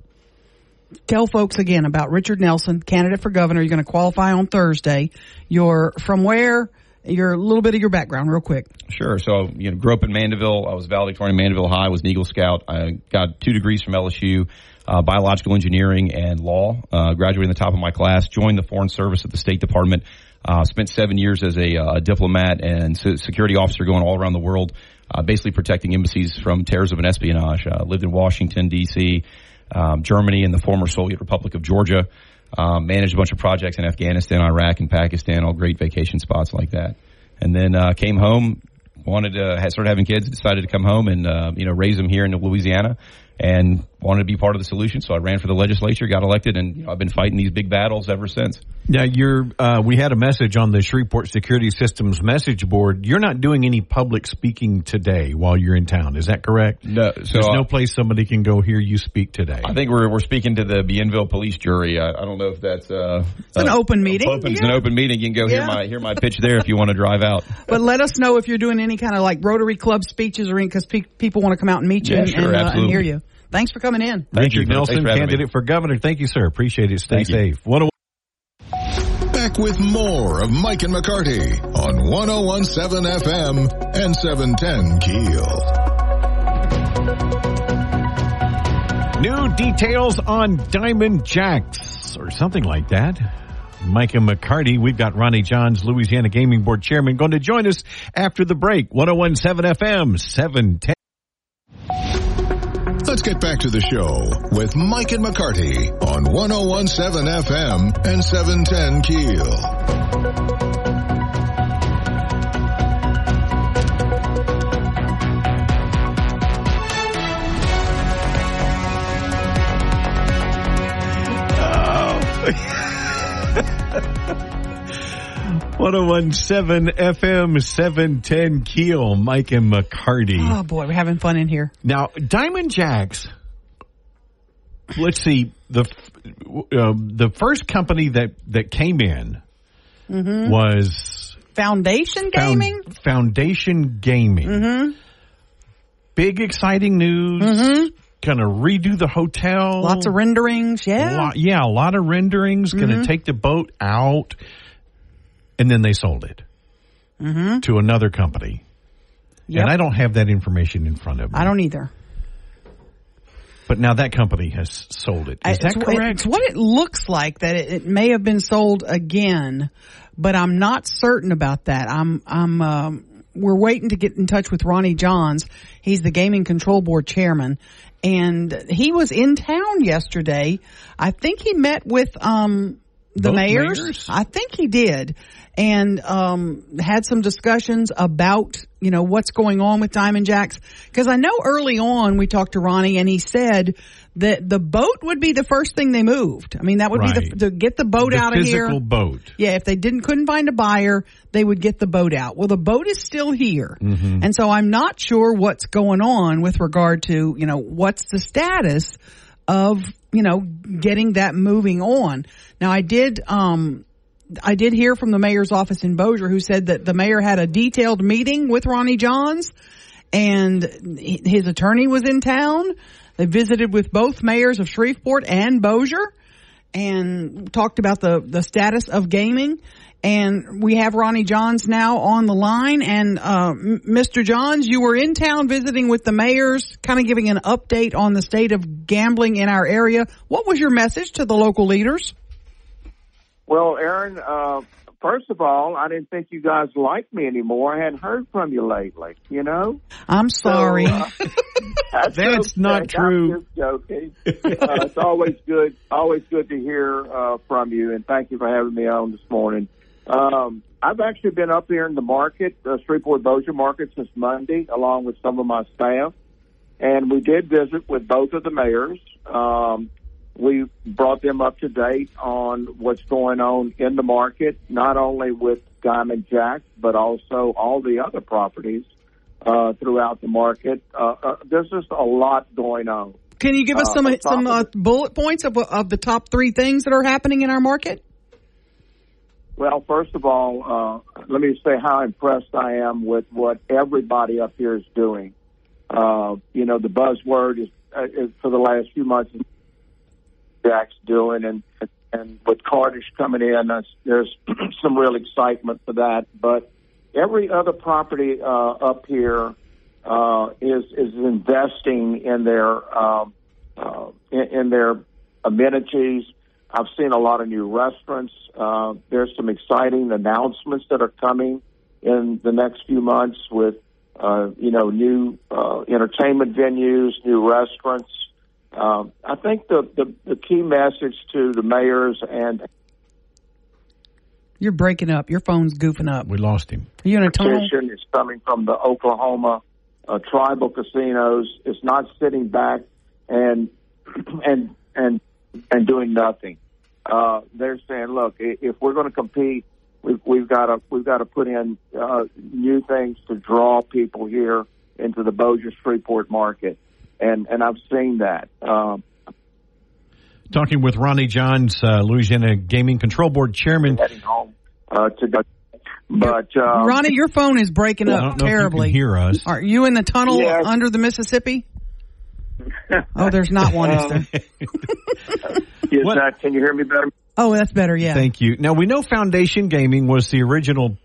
Tell folks again about Richard Nelson, candidate for governor. You're going to qualify on Thursday. You're from where? A little bit of your background real quick. Sure. So, you know, grew up in Mandeville. I was valedictorian at Mandeville High, was an Eagle Scout. I got 2 degrees from LSU. Biological engineering and law, graduated in the top of my class, joined the Foreign Service at the State Department, spent 7 years as a diplomat and security officer going all around the world, basically protecting embassies from terrorism and espionage. Lived in Washington, D.C., Germany, and the former Soviet Republic of Georgia. Managed a bunch of projects in Afghanistan, Iraq, and Pakistan, all great vacation spots like that. And then came home, wanted to start having kids, decided to come home and raise them here in Louisiana, and wanted to be part of the solution. So I ran for the legislature, got elected, and I've been fighting these big battles ever since. Now, we had a message on the Shreveport Security Systems message board. You're not doing any public speaking today while you're in town. Is that correct? No. So there's no place somebody can go hear you speak today. I think we're speaking to the Bienville police jury. I don't know if that's it's an open meeting. It's an open meeting. You can go hear my pitch there if you want to drive out. But let us know if you're doing any kind of like Rotary Club speeches or anything, because people want to come out and meet you and hear you. Thanks for coming in. Thank you, Nelson, candidate for governor. Thank you, sir. Appreciate it. Stay safe. Back with more of Mike and McCarty on 101.7 FM and 710 Keel. New details on Diamond Jacks or something like that. Mike and McCarty, we've got Ronnie Johns, Louisiana Gaming Board Chairman, going to join us after the break. 101.7 FM, 710. Let's get back to the show with Mike and McCarty on 101.7 FM and 710 Keel. 101.7 FM, 710 Keel, Mike and McCarty. Oh, boy, we're having fun in here. Now, Diamond Jacks, let's see, the first company that came in was... Foundation Gaming? Foundation Gaming. Mm-hmm. big, exciting news. Mm-hmm. Going to redo the hotel. Lots of renderings, yeah. A lot of renderings. Mm-hmm. Going to take the boat out. And then they sold it to another company. Yep. And I don't have that information in front of me. I don't either. But now that company has sold it. Is that correct? It's what it looks like, that it may have been sold again, but I'm not certain about that. We're waiting to get in touch with Ronnie Johns. He's the Gaming Control Board chairman, and he was in town yesterday. I think he met with the mayors. I think he did, and had some discussions about what's going on with Diamond Jacks. Because I know early on we talked to Ronnie, and he said that the boat would be the first thing they moved. I mean, that would be to get the boat out of here. The physical boat. Yeah, if they couldn't find a buyer, they would get the boat out. Well, the boat is still here. Mm-hmm. And so I'm not sure what's going on with regard to, what's the status of, getting that moving on. Now, I did hear from the mayor's office in Bossier, who said that the mayor had a detailed meeting with Ronnie Johns, and his attorney was in town. They visited with both mayors of Shreveport and Bossier and talked about the status of gaming. And we have Ronnie Johns now on the line. And Mr. Johns, you were in town visiting with the mayors, kind of giving an update on the state of gambling in our area. What was your message to the local leaders? Well, Aaron, first of all, I didn't think you guys liked me anymore. I hadn't heard from you lately, I'm sorry. So, that's not true. I'm just joking. It's always good to hear from you, and thank you for having me on this morning. I've actually been up here in the market, Shreveport-Bossier market, since Monday, along with some of my staff, and we did visit with both of the mayors. We brought them up to date on what's going on in the market, not only with Diamond Jacks, but also all the other properties throughout the market. There's just a lot going on. Can you give us some bullet points of the top three things that are happening in our market? Well, first of all, let me say how impressed I am with what everybody up here is doing. The buzzword is for the last few months Jack's doing, and with Cordish coming in, there's some real excitement for that. But every other property up here is investing in their amenities. I've seen a lot of new restaurants. There's some exciting announcements that are coming in the next few months with new entertainment venues, new restaurants. I think the key message to the mayors and... You're breaking up. Your phone's goofing up. We lost him. Are you in a tunnel? It's coming from the Oklahoma tribal casinos. It's not sitting back and doing nothing. They're saying, look, if we're going to compete, we've got to put in new things to draw people here into the Bossier Shreveport market. And I've seen that. Talking with Ronnie Johns, Louisiana Gaming Control Board Chairman. Heading home today. But, Ronnie, your phone is breaking up terribly. I don't know if you can hear us. Are you in the tunnel under the Mississippi? Oh, there's not one, is there? Can you hear me better? Oh, that's better, yeah. Thank you. Now, we know Foundation Gaming was the original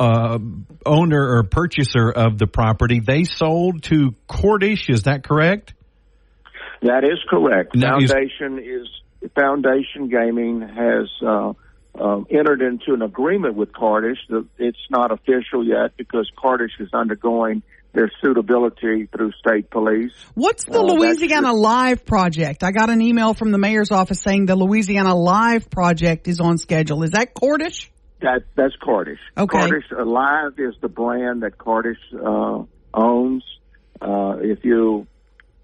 owner or purchaser of the property. They sold to Cordish, is that correct? That is correct. Now Foundation Gaming has entered into an agreement with Cordish. It's not official yet because Cordish is undergoing their suitability through state police. What's the Louisiana Live project? I got an email from the mayor's office saying the Louisiana Live project is on schedule. Is that Cordish? That's Cordish. Okay. Cordish Live is the brand that Cordish owns. If you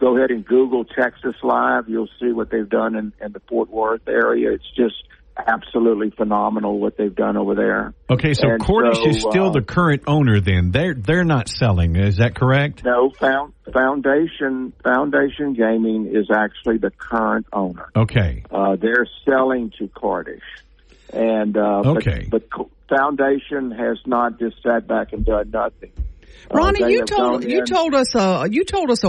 go ahead and Google Texas Live, you'll see what they've done in the Fort Worth area. It's just absolutely phenomenal what they've done over there. Okay, so Cordish is still the current owner. Then they're not selling. Is that correct? No, Foundation Gaming is actually the current owner. Okay, they're selling to Cordish. And Foundation has not just sat back and done nothing. Ronnie, you told us a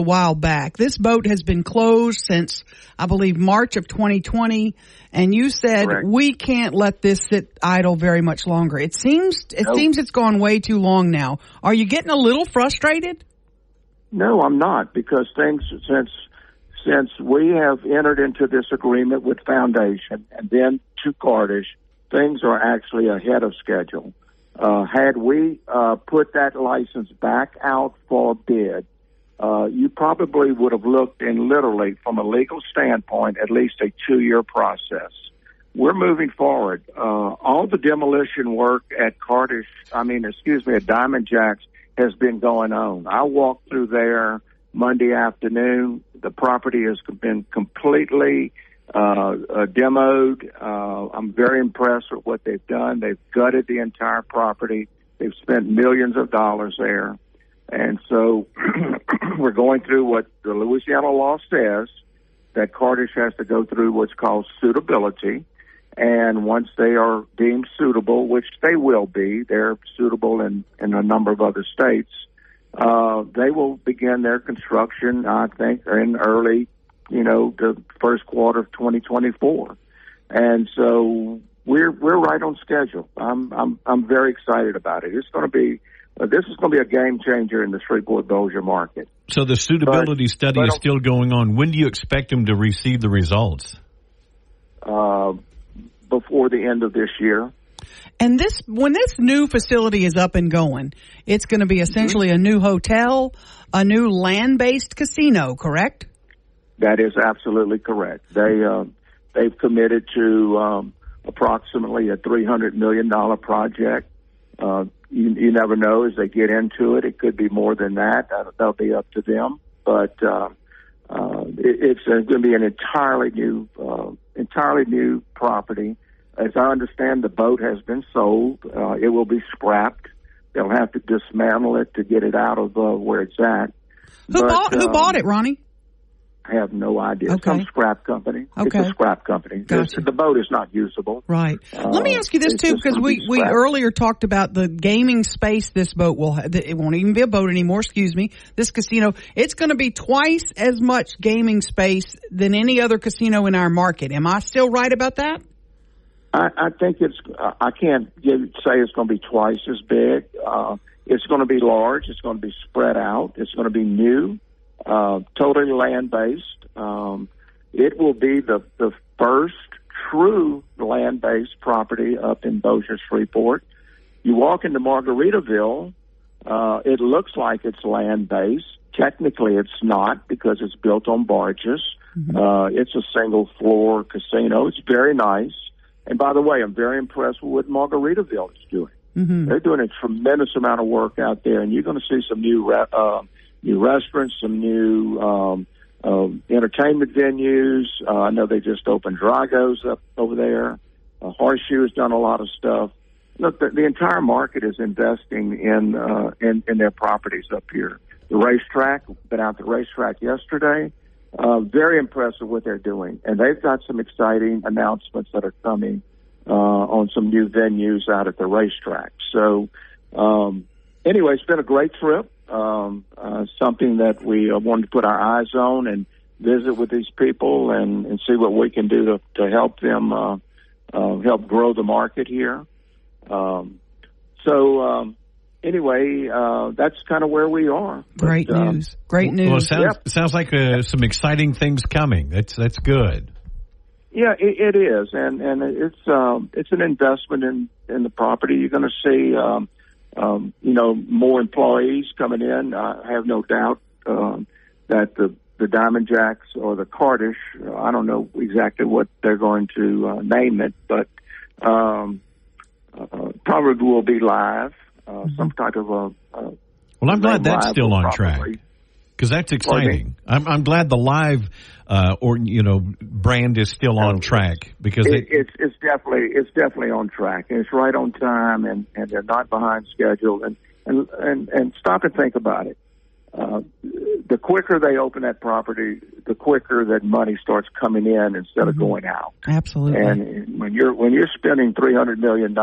while back this boat has been closed since I believe March of 2020, and you said we can't let this sit idle very much longer. It seems it's gone way too long now. Are you getting a little frustrated? No, I'm not, because things since we have entered into this agreement with Foundation and then to Cordish, things are actually ahead of schedule. Had we put that license back out for bid, you probably would have looked in literally, from a legal standpoint, at least a 2-year process. We're moving forward. All the demolition work at Diamond Jacks has been going on. I walked through there Monday afternoon. The property has been completely demoed. I'm very impressed with what they've done. They've gutted the entire property. They've spent millions of dollars there. And so we're going through what the Louisiana law says, that Cordish has to go through what's called suitability. And once they are deemed suitable, which they will be, they're suitable in a number of other states, they will begin their construction, I think, in early the first quarter of 2024, and so we're right on schedule. I'm very excited about it. It's going to be a game changer in the Shreveport-Bossier market. So the suitability study is still going on. When do you expect them to receive the results? Before the end of this year. And when this new facility is up and going, it's going to be essentially a new hotel, a new land-based casino, correct? That is absolutely correct. They've committed to approximately a $300 million project. You never know as they get into it. It could be more than that. That'll be up to them. But it's going to be an entirely new property. As I understand, the boat has been sold. It will be scrapped. They'll have to dismantle it to get it out of where it's at. Who bought it, Ronnie? I have no idea. Okay. Some scrap company. Okay. It's a scrap company. Gotcha. The boat is not usable. Right. Let me ask you this, too, because we earlier talked about the gaming space this boat will have. It won't even be a boat anymore, this casino. It's going to be twice as much gaming space than any other casino in our market. Am I still right about that? I think I can't say it's going to be twice as big. It's going to be large. It's going to be spread out. It's going to be new. Totally land-based. It will be the first true land-based property up in Bossier Shreveport. You walk into Margaritaville, it looks like it's land-based. Technically, it's not, because it's built on barges. Mm-hmm. It's a single-floor casino. It's very nice. And by the way, I'm very impressed with what Margaritaville is doing. Mm-hmm. They're doing a tremendous amount of work out there, and you're going to see some new restaurants, some new entertainment venues. I know they just opened Drago's up over there. Horseshoe has done a lot of stuff. Look, the entire market is investing in their properties up here. The racetrack, been out the racetrack yesterday. Very impressed with what they're doing. And they've got some exciting announcements that are coming on some new venues out at the racetrack. So, anyway, it's been a great trip. Something that we wanted to put our eyes on and visit with these people and see what we can do to help them help grow the market here. That's kind of where we are. Great news. Great news. Well, sounds like some exciting things coming. That's good. Yeah, it is, and it's an investment in the property. You're going to see. More employees coming in. I have no doubt that the Diamond Jacks or the Cordish, I don't know exactly what they're going to name it, but probably will be live, some type of a... Well, I'm glad that's still on track, because that's exciting. I'm glad the live brand is still on track, because it's definitely on track, and it's right on time, and they're not behind schedule. And stop and think about it. The quicker they open that property, the quicker that money starts coming in instead of going out. Absolutely. And when you're spending $300 million,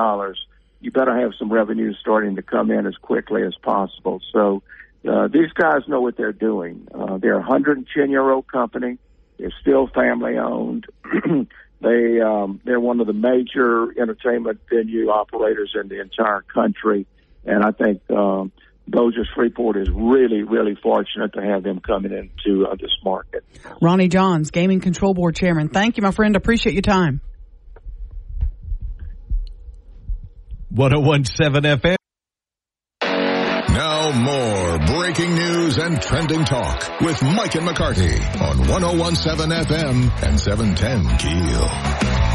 you better have some revenue starting to come in as quickly as possible. So these guys know what they're doing. They're a 110-year-old company. They're still family-owned. They're one of the major entertainment venue operators in the entire country. And I think Bossier Shreveport is really, really fortunate to have them coming into this market. Ronnie Johns, Gaming Control Board Chairman. Thank you, my friend. Appreciate your time. 101.7 FM. Now more breaking news and trending talk with Mike and McCarty on 101.7 FM and 710 Keel.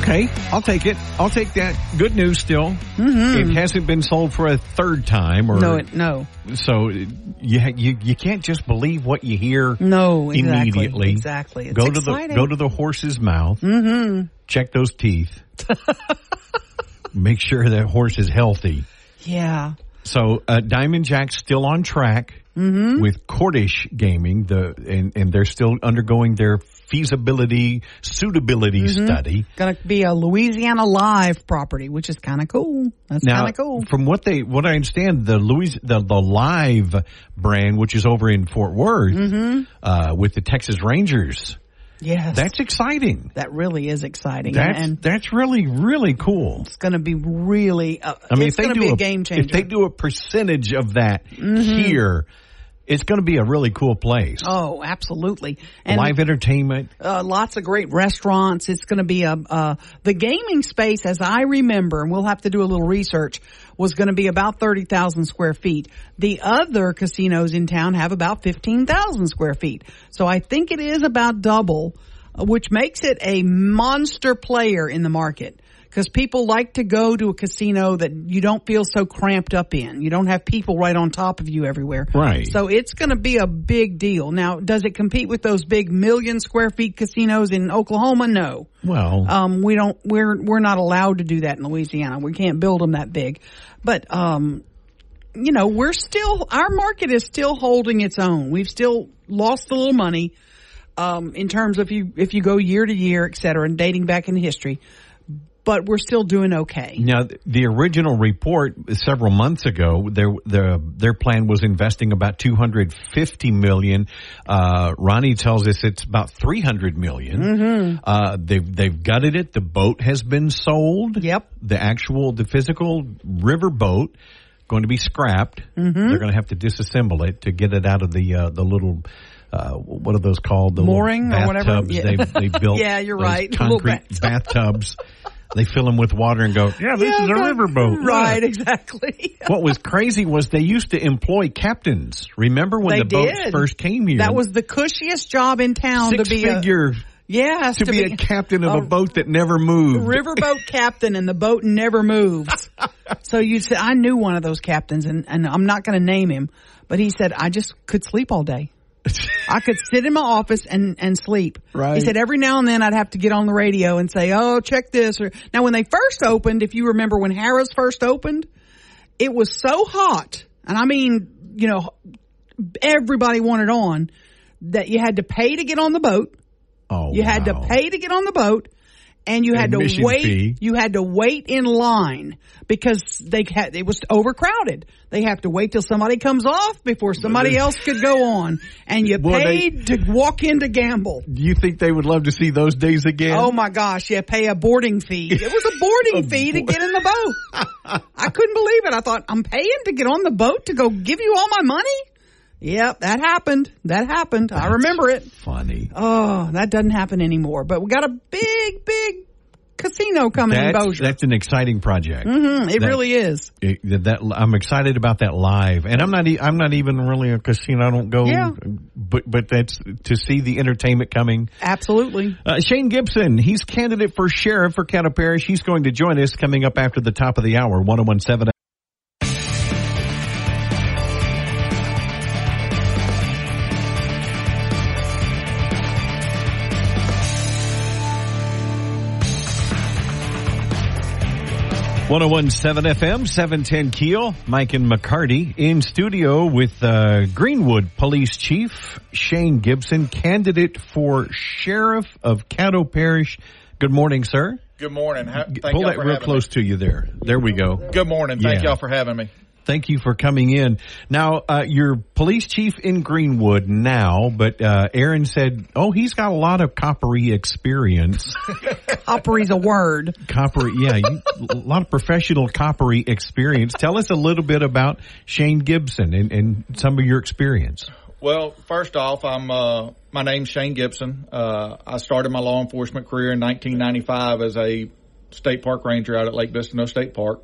Okay, I'll take it. I'll take that. Good news still. Mm-hmm. It hasn't been sold for a third time. Or, no. So you can't just believe what you hear. No, exactly, immediately. Exactly. It's exciting. Go to the horse's mouth. Mm-hmm. Check those teeth. Make sure that horse is healthy. Yeah. So Diamond Jacks still on track. Mm-hmm. With Cordish Gaming, and they're still undergoing their feasibility, suitability study. Going to be a Louisiana Live property, which is kind of cool. That's kind of cool. From what I understand, the Live brand, which is over in Fort Worth, with the Texas Rangers. Yes. That's exciting. That really is exciting. That's really, really cool. It's going to be really, it's going to be a game changer. If they do a percentage of that here, it's going to be a really cool place. Oh, absolutely. And live entertainment. Lots of great restaurants. It's going to be the gaming space, as I remember, and we'll have to do a little research, was going to be about 30,000 square feet. The other casinos in town have about 15,000 square feet. So I think it is about double, which makes it a monster player in the market. Because people like to go to a casino that you don't feel so cramped up in. You don't have people right on top of you everywhere. Right. So it's going to be a big deal. Now, does it compete with those big 1 million square feet casinos in Oklahoma? No. Well, we're not allowed to do that in Louisiana. We can't build them that big. But we're still, our market is still holding its own. We've still lost a little money in terms of if you go year to year, et cetera, and dating back in history. But we're still doing okay. Now, the original report several months ago, their plan was investing about $250 million. Ronnie tells us it's about $300 million. Mm-hmm. They've gutted it. The boat has been sold. Yep. The physical river boat going to be scrapped. Mm-hmm. They're going to have to disassemble it to get it out of the little. What are those called? The mooring or whatever. Yeah. They built. Yeah, you're right. Concrete bathtubs. They fill them with water and go, this is a riverboat. Right, exactly. What was crazy was they used to employ captains. Remember when boats first came here? That was the cushiest job in town. To be a captain of a boat that never moved. Riverboat captain, and the boat never moves. So you said, I knew one of those captains, and I'm not going to name him, but he said, I just could sleep all day. I could sit in my office and sleep. Right. He said every now and then I'd have to get on the radio and say, oh, check this. Now, when they first opened, if you remember when Harrah's first opened, it was so hot. And I mean, everybody wanted on that you had to pay to get on the boat. Oh, you had to pay to get on the boat. And you had to wait. You had to wait in line because it was overcrowded. They have to wait till somebody comes off before somebody else could go on. And you paid to walk in to gamble. Do you think they would love to see those days again? Oh my gosh! Yeah, pay a boarding fee. It was a boarding fee to get in the boat. I couldn't believe it. I thought, I'm paying to get on the boat to go give you all my money. Yep, that happened. That's I remember it. Funny. Oh, that doesn't happen anymore. But we got a big, big casino coming in Bossier. That's an exciting project. Mm-hmm. It really is. I'm excited about that live, and I'm not even really a casino. I don't go. Yeah. But that's to see the entertainment coming. Absolutely. Shane Gibson, he's candidate for sheriff for Caddo Parish. He's going to join us coming up after the top of the hour. 101.7. 101.7 FM, 710 Keel. Mike and McCarty in studio with Greenwood Police Chief Shane Gibson, candidate for Sheriff of Caddo Parish. Good morning, sir. Good morning. Pull that real close to you there. There we go. Good morning. Thank y'all for having me. Thank you for coming in. Now, you're police chief in Greenwood now, but Aaron said, oh, he's got a lot of coppery experience. Coppery's a word. Coppery, yeah. A lot of professional coppery experience. Tell us a little bit about Shane Gibson and some of your experience. Well, first off, my name's Shane Gibson. I started my law enforcement career in 1995 as a state park ranger out at Lake Bistineau State Park.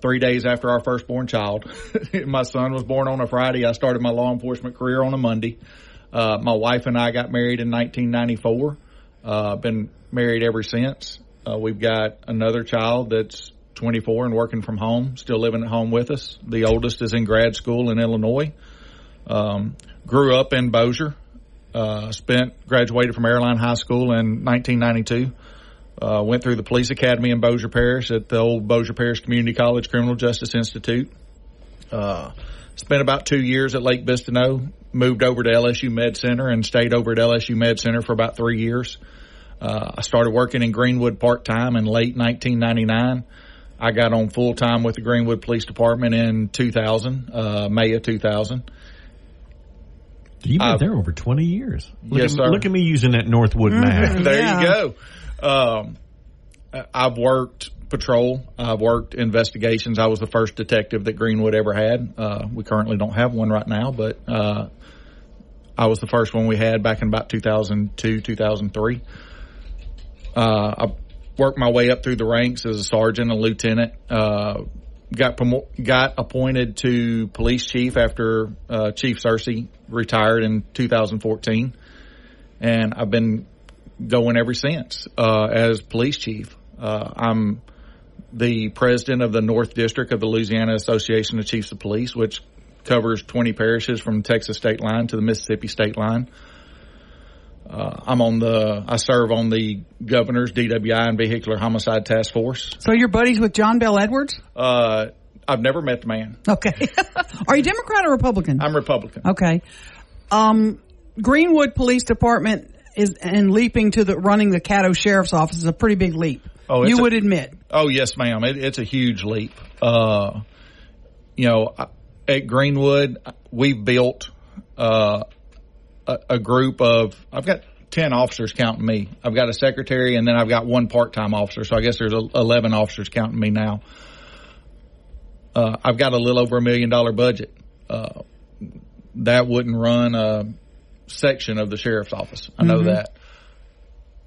3 days after our firstborn child. My son was born on a Friday. I started my law enforcement career on a Monday. My wife and I got married in 1994. Been married ever since. We've got another child that's 24 and working from home, still living at home with us. The oldest is in grad school in Illinois. Grew up in Bossier. Graduated from Airline High School in 1992. Went through the police academy in Bossier Parish at the old Bossier Parish Community College Criminal Justice Institute. Spent about 2 years at Lake Bistineau, moved over to LSU Med Center and stayed over at LSU Med Center for about 3 years. I started working in Greenwood part-time in late 1999. I got on full-time with the Greenwood Police Department in May of 2000. You've been there over 20 years. Yes, sir. Look at me using that Northwood map. There you go. I've worked patrol. I've worked investigations. I was the first detective that Greenwood ever had. We currently don't have one right now, but I was the first one we had back in about 2002, 2003. I worked my way up through the ranks as a sergeant, a lieutenant. Got appointed to police chief after Chief Searcy retired in 2014, and I've been going ever since as police chief. I'm the president of the North District of the Louisiana Association of Chiefs of Police, which covers 20 parishes from Texas state line to the Mississippi state line. I serve on the governor's DWI and vehicular homicide task force. So you're buddies with John Bel Edwards? I've never met the man. Okay. Are you Democrat or Republican? I'm Republican. Okay. Greenwood Police Department running the Caddo Sheriff's Office is a pretty big leap. You would admit. Oh, yes, ma'am. It's a huge leap. At Greenwood, we've built a group of, I've got 10 officers counting me. I've got a secretary, and then I've got one part-time officer. So I guess there's 11 officers counting me now. I've got a little over $1 million budget. That wouldn't run a section of the sheriff's office. I know that.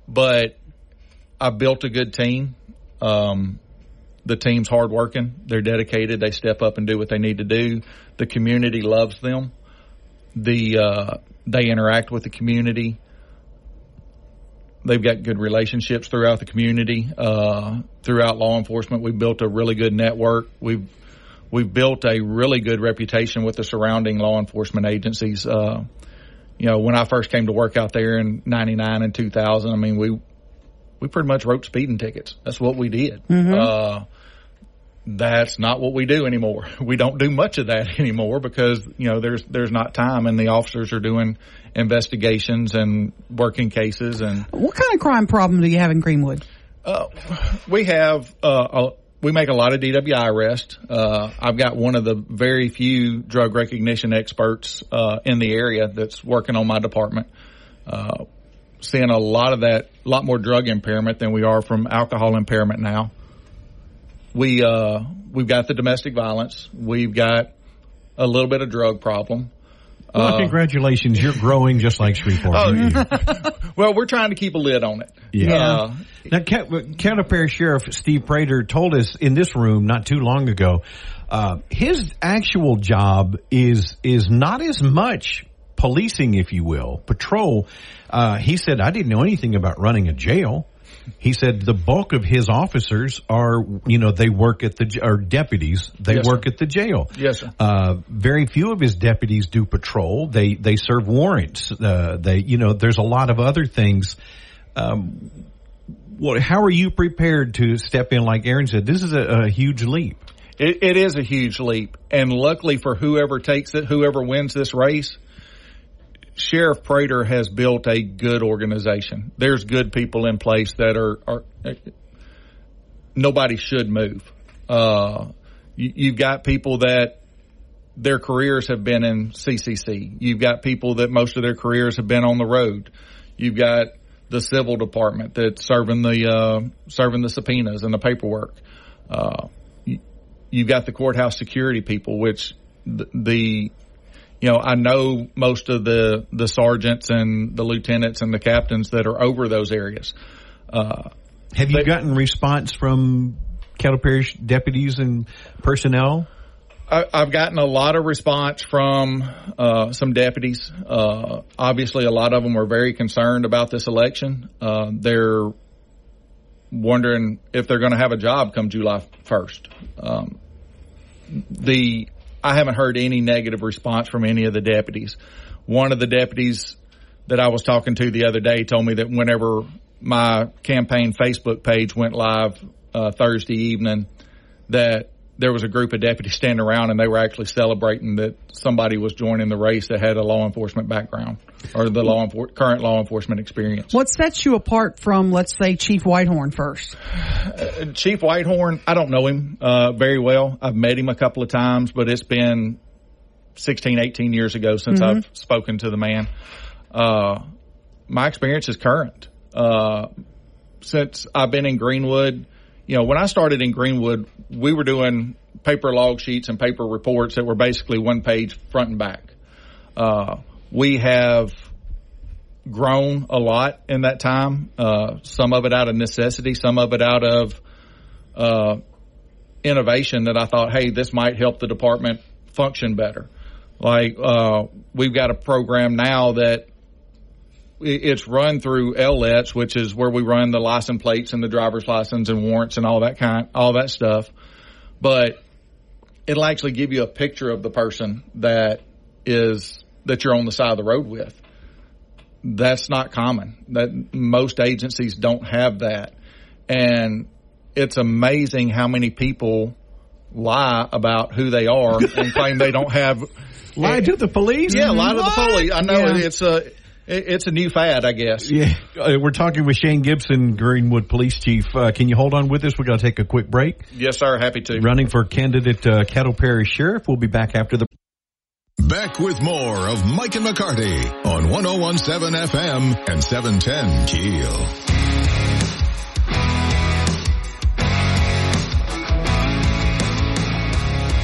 But I built a good team. The team's hardworking. They're dedicated. They step up and do what they need to do. The community loves them. They interact with the community. They've got good relationships throughout the community. Throughout law enforcement, we've built a really good network. We've built a really good reputation with the surrounding law enforcement agencies. When I first came to work out there in 99 and 2000, I mean, we pretty much wrote speeding tickets. That's what we did. That's not what we do anymore. We don't do much of that anymore because, there's not time, and the officers are doing investigations and working cases. And what kind of crime problem do you have in Greenwood? We make a lot of DWI arrests. I've got one of the very few drug recognition experts in the area that's working on my department. Seeing a lot more drug impairment than we are from alcohol impairment now. We've got the domestic violence. We've got a little bit of drug problem. Well, congratulations. You're growing just like Shreveport. Well, we're trying to keep a lid on it. Yeah. Now, Caddo Parish Sheriff Steve Prater told us in this room not too long ago, his actual job is not as much policing, if you will, patrol. He said, I didn't know anything about running a jail. He said the bulk of his officers are, they work at deputies. They work at the jail. Yes, sir. Very few of his deputies do patrol. They serve warrants. There's a lot of other things. how are you prepared to step in? Like Aaron said, this is a huge leap. It is a huge leap. And luckily for whoever takes it, whoever wins this race, Sheriff Prater has built a good organization. There's good people in place that are nobody should move. You've got people that their careers have been in CCC. You've got people that most of their careers have been on the road. You've got the civil department that's serving the subpoenas and the paperwork. You've got the courthouse security people, which I know most of the sergeants and the lieutenants and the captains that are over those areas. Have you gotten response from Cattle Parish deputies and personnel? I've gotten a lot of response from some deputies. Obviously, a lot of them are very concerned about this election. They're wondering if they're going to have a job come July 1st. I haven't heard any negative response from any of the deputies. One of the deputies that I was talking to the other day told me that whenever my campaign Facebook page went live Thursday evening, that there was a group of deputies standing around and they were actually celebrating that somebody was joining the race that had a law enforcement background or the current law enforcement experience. What sets you apart from, let's say, Chief Whitehorn first? Chief Whitehorn, I don't know him very well. I've met him a couple of times, but it's been 16, 18 years ago since I've spoken to the man. My experience is current. Since I've been in Greenwood, when I started in Greenwood, we were doing paper log sheets and paper reports that were basically one page front and back. We have grown a lot in that time, some of it out of necessity, some of it out of innovation that I thought, hey, this might help the department function better. Like we've got a program now that it's run through LLETS, which is where we run the license plates and the driver's license and warrants and all that stuff. But it'll actually give you a picture of the person that you're on the side of the road with. That's not common. That most agencies don't have that. And it's amazing how many people lie about who they are and claim they don't have. Lie to the police? Yeah, lie to the police. I know it's a... It's a new fad, I guess. Yeah. We're talking with Shane Gibson, Greenwood Police Chief. Can you hold on with us? We're going to take a quick break. Yes, sir. Happy to. Running for candidate Cattle Parish Sheriff. We'll be back after the... Back with more of Mike and McCarty on 101.7 FM and 710 Keel.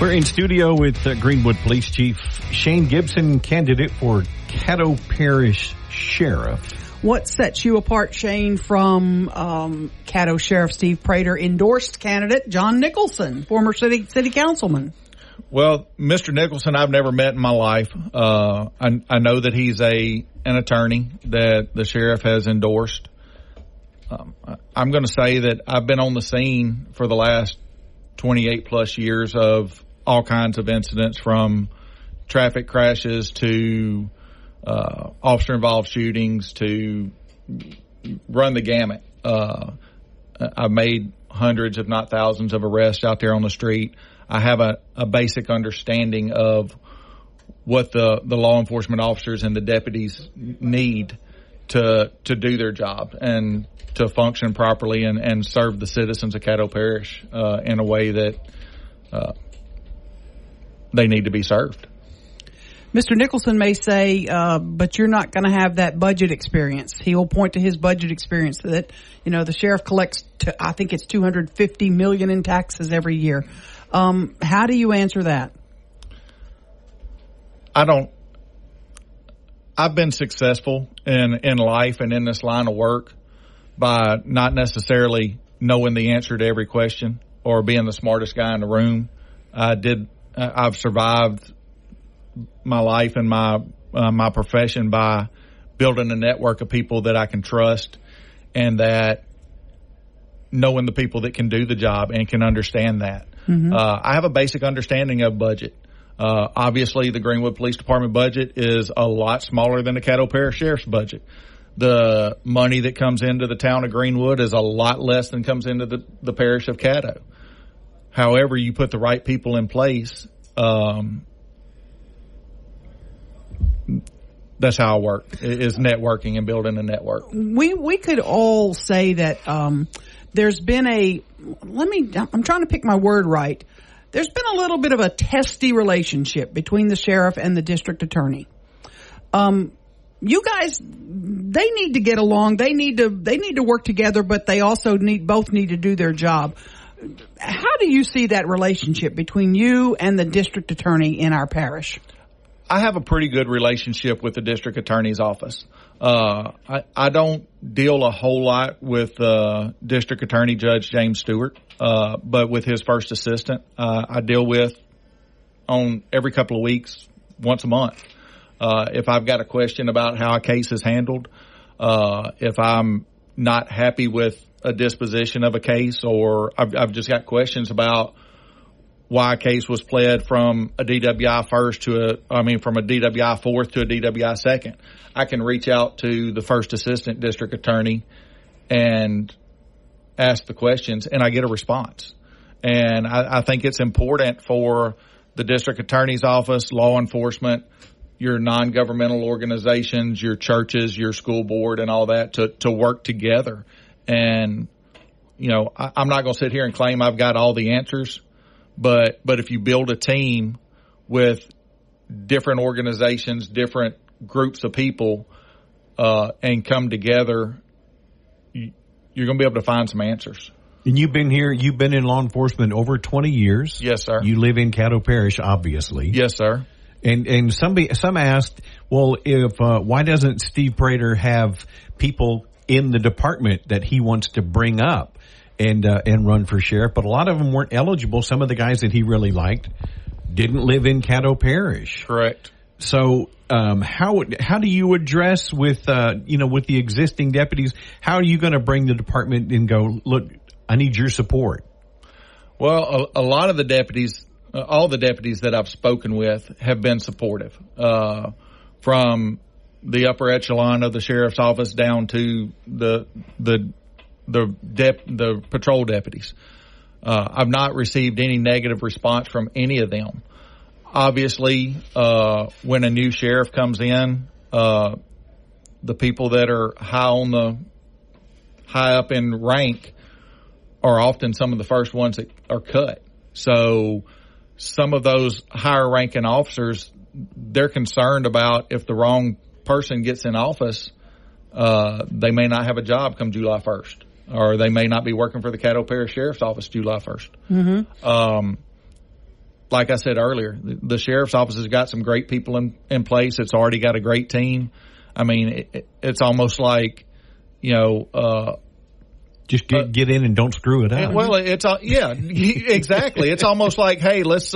We're in studio with Greenwood Police Chief Shane Gibson, candidate for Caddo Parish Sheriff. What sets you apart, Shane, from Caddo Sheriff Steve Prater endorsed candidate John Nicholson, former city councilman? Well, Mr. Nicholson, I've never met in my life. I know that he's an attorney that the sheriff has endorsed. I'm going to say that I've been on the scene for the last 28 plus years of all kinds of incidents, from traffic crashes to officer involved shootings to run the gamut. I've made hundreds, if not thousands, of arrests out there on the street. I have a basic understanding of what the law enforcement officers and the deputies need to do their job and to function properly and serve the citizens of Caddo Parish in a way that they need to be served. Mr. Nicholson may say, but you're not going to have that budget experience. He will point to his budget experience that, the sheriff collects, I think it's $250 million in taxes every year. How do you answer that? I've been successful in life and in this line of work by not necessarily knowing the answer to every question or being the smartest guy in the room. I've survived my life and my profession by building a network of people that I can trust, and that knowing the people that can do the job and can understand that. Mm-hmm. I have a basic understanding of budget. Obviously, the Greenwood Police Department budget is a lot smaller than the Caddo Parish Sheriff's budget. the money that comes into the town of Greenwood is a lot less than comes into the parish of Caddo. However, you put the right people in place, that's how I work, is networking and building a network. We could all say that there's been a, I'm trying to pick my word right. There's been a little bit of a testy relationship between the sheriff and the district attorney. You guys, they need to get along. They need to work together, but they also both need to do their job. How do you see that relationship between you and the district attorney in our parish? I have a pretty good relationship with the district attorney's office. I don't deal a whole lot with district attorney Judge James Stewart, but with his first assistant, I deal with on every couple of weeks, once a month. If I've got a question about how a case is handled, if I'm not happy with a disposition of a case, or I've just got questions about why a case was pled from a DWI first to from a DWI fourth to a DWI second, I can reach out to the first assistant district attorney and ask the questions, and I get a response. And I think it's important for the district attorney's office, law enforcement, your non-governmental organizations, your churches, your school board, and all that to work together. And, you know, I'm not going to sit here and claim I've got all the answers. But if you build a team with different organizations, different groups of people, and come together, you're going to be able to find some answers. And you've been here, you've been in law enforcement over 20 years. Yes, sir. You live in Caddo Parish, obviously. Yes, sir. And some asked, well, if why doesn't Steve Prater have people in the department that he wants to bring up and run for sheriff? But a lot of them weren't eligible. Some of the guys that he really liked didn't live in Caddo Parish. Correct. So how do you address with the existing deputies? How are you going to bring the department and go, look, I need your support? Well, a lot of the deputies, all the deputies that I've spoken with have been supportive, from the upper echelon of the sheriff's office down to the patrol deputies. I've not received any negative response from any of them. Obviously, when a new sheriff comes in, the people that are high up in rank are often some of the first ones that are cut. So some of those higher ranking officers, they're concerned about if the wrong person gets in office, they may not have a job come July 1st. Or they may not be working for the Caddo Parish Sheriff's Office July 1st. Mm-hmm. Like I said earlier, the Sheriff's Office has got some great people in place. It's already got a great team. I mean, it's almost like, just get in and don't screw it up. Well, yeah, exactly. It's almost like, hey, let's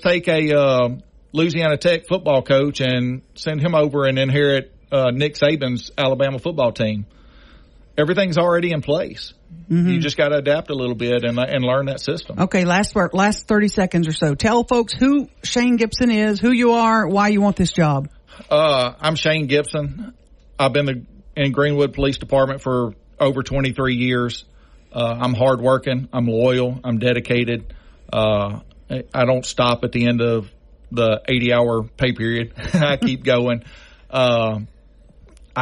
take a Louisiana Tech football coach and send him over and inherit Nick Saban's Alabama football team. Everything's already in place. Mm-hmm. You just got to adapt a little bit and learn that system. Okay, last 30 seconds or so. Tell folks who Shane Gibson is, who you are, why you want this job. I'm Shane Gibson. I've been in Greenwood Police Department for over 23 years. I'm hardworking. I'm loyal. I'm dedicated. I don't stop at the end of the 80-hour pay period. I keep going. I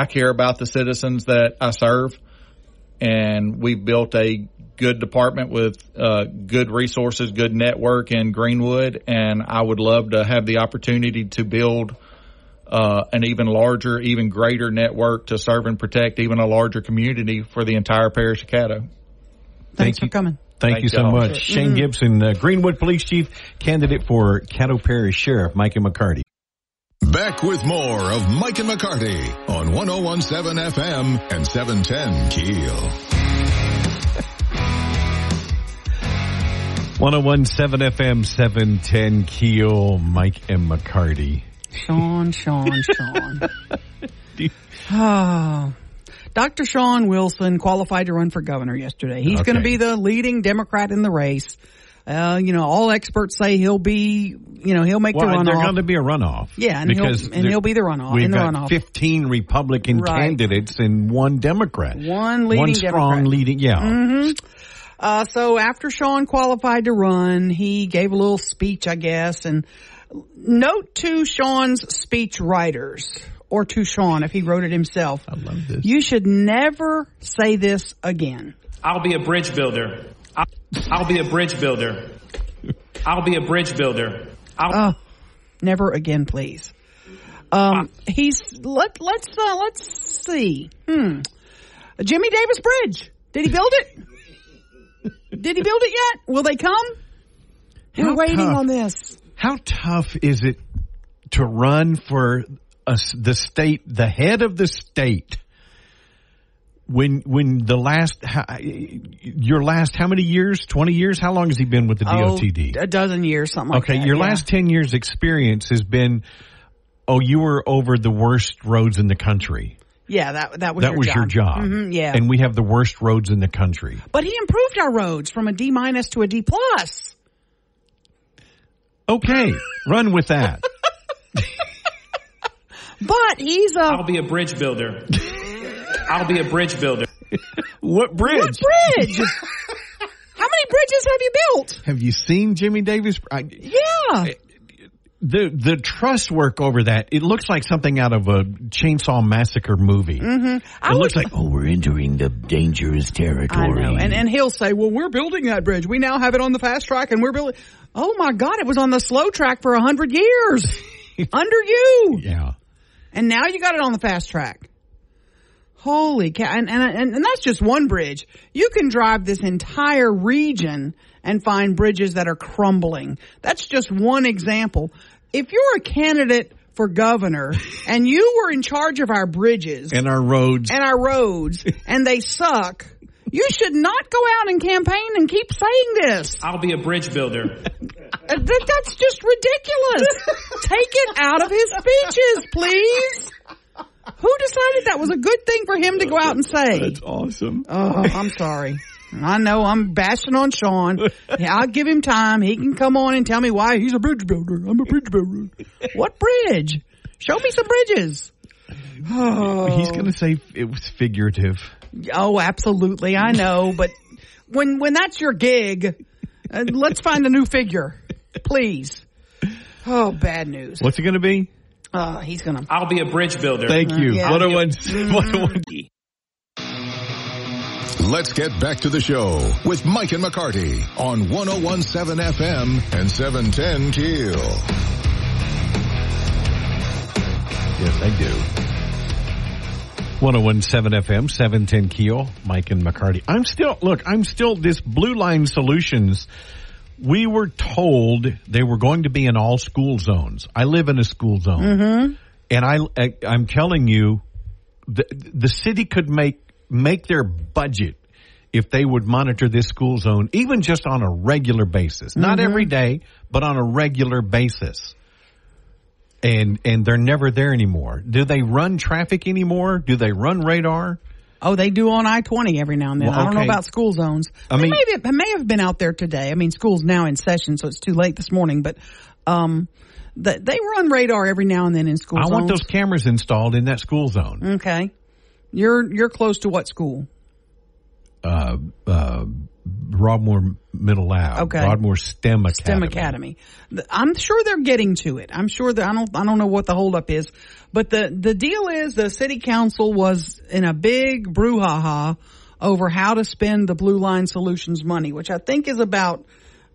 care about the citizens that I serve, and we've built a good department with good resources, good network in Greenwood, and I would love to have the opportunity to build an even larger, even greater network to serve and protect even a larger community for the entire parish of Caddo. Thanks for coming. Thank you so much. Shane Gibson, Greenwood Police Chief, candidate for Caddo Parish Sheriff, Mike and McCarty. Back with more of Mike and McCarty on 101.7 FM and 710 Keel. 101.7 FM, 710 Keel, Mike and McCarty. Shawn. Dr. Shawn Wilson qualified to run for governor yesterday. He's going to be the leading Democrat in the race. You know, all experts say he'll be, you know, he'll make the runoff. There's going to be a runoff. Yeah, and he'll be the runoff. We've got 15 Republican candidates and one Democrat. One leading Democrat. One strong leading, yeah. Mm-hmm. So after Shawn qualified to run, he gave a little speech, I guess. And note to Shawn's speech writers, or to Shawn if he wrote it himself. I love this. You should never say this again. I'll be a bridge builder. I'll be a bridge builder. I'll be a bridge builder. Never again, please. Let's see. Jimmy Davis Bridge. Did he build it? Did he build it yet? Will they come? We're waiting on this. How tough is it to run for the state, the head of the state? When the last, how many years, 20 years? How long has he been with the DOTD? A dozen years, something like that. Okay, your last 10 years experience has been, you were over the worst roads in the country. Yeah, that was your job. Mm-hmm, yeah. And we have the worst roads in the country. But he improved our roads from a D- to a D+. Okay, run with that. But I'll be a bridge builder. I'll be a bridge builder. What bridge? What bridge? How many bridges have you built? Have you seen Jimmy Davis? Yeah. The truss work over that, it looks like something out of a Chainsaw Massacre movie. Mm-hmm. It looks like, we're entering the dangerous territory. I know. And he'll say, we're building that bridge. We now have it on the fast track and we're building. Oh, my God, it was on the slow track for 100 years under you. Yeah. And now you got it on the fast track. Holy cow. And that's just one bridge. You can drive this entire region and find bridges that are crumbling. That's just one example. If you're a candidate for governor and you were in charge of our bridges and our roads and they suck, you should not go out and campaign and keep saying this. I'll be a bridge builder. That's just ridiculous. Take it out of his speeches, please. Who decided that was a good thing for him to go out and say? That's awesome. Oh, I'm sorry. I know I'm bashing on Shawn. Yeah, I'll give him time. He can come on and tell me why he's a bridge builder. I'm a bridge builder. What bridge? Show me some bridges. Oh. He's going to say it was figurative. Oh, absolutely. I know. But when that's your gig, let's find a new figure, please. Oh, bad news. What's it going to be? He's going to... I'll be a bridge builder. Thank you. Yeah. What a one. Let's get back to the show with Mike and McCarty on 101.7 FM and 710 Keel. Yes, I do. 101.7 FM, 710 Keel, Mike and McCarty. I'm still this Blue Line Solutions... We were told they were going to be in all school zones. I live in a school zone. Mm-hmm. And I'm telling you, the city could make their budget if they would monitor this school zone, even just on a regular basis. Mm-hmm. Not every day, but on a regular basis. And they're never there anymore. Do they run traffic anymore? Do they run radar? Oh, they do on I-20 every now and then. Well, I don't know about school zones. It may have been out there today. I mean, school's now in session, so it's too late this morning. But they run radar every now and then in school zones. I want those cameras installed in that school zone. Okay. You're close to what school? Broadmoor Middle Lab. Okay. Broadmoor STEM Academy. I'm sure they're getting to it. I'm sure that I don't know what the holdup is, but the deal is the city council was in a big brouhaha over how to spend the Blue Line Solutions money, which I think is about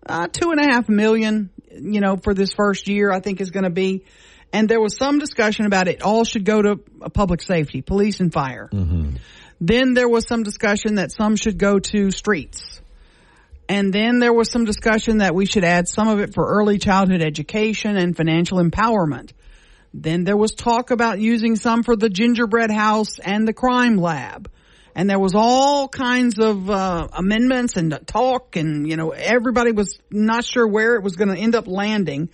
$2.5 million, you know, for this first year, I think is going to be. And there was some discussion about it all should go to public safety, police and fire. Mm-hmm. Then there was some discussion that some should go to streets. And then there was some discussion that we should add some of it for early childhood education and financial empowerment. Then there was talk about using some for the gingerbread house and the crime lab. And there was all kinds of amendments and talk, and, you know, everybody was not sure where it was going to end up landing.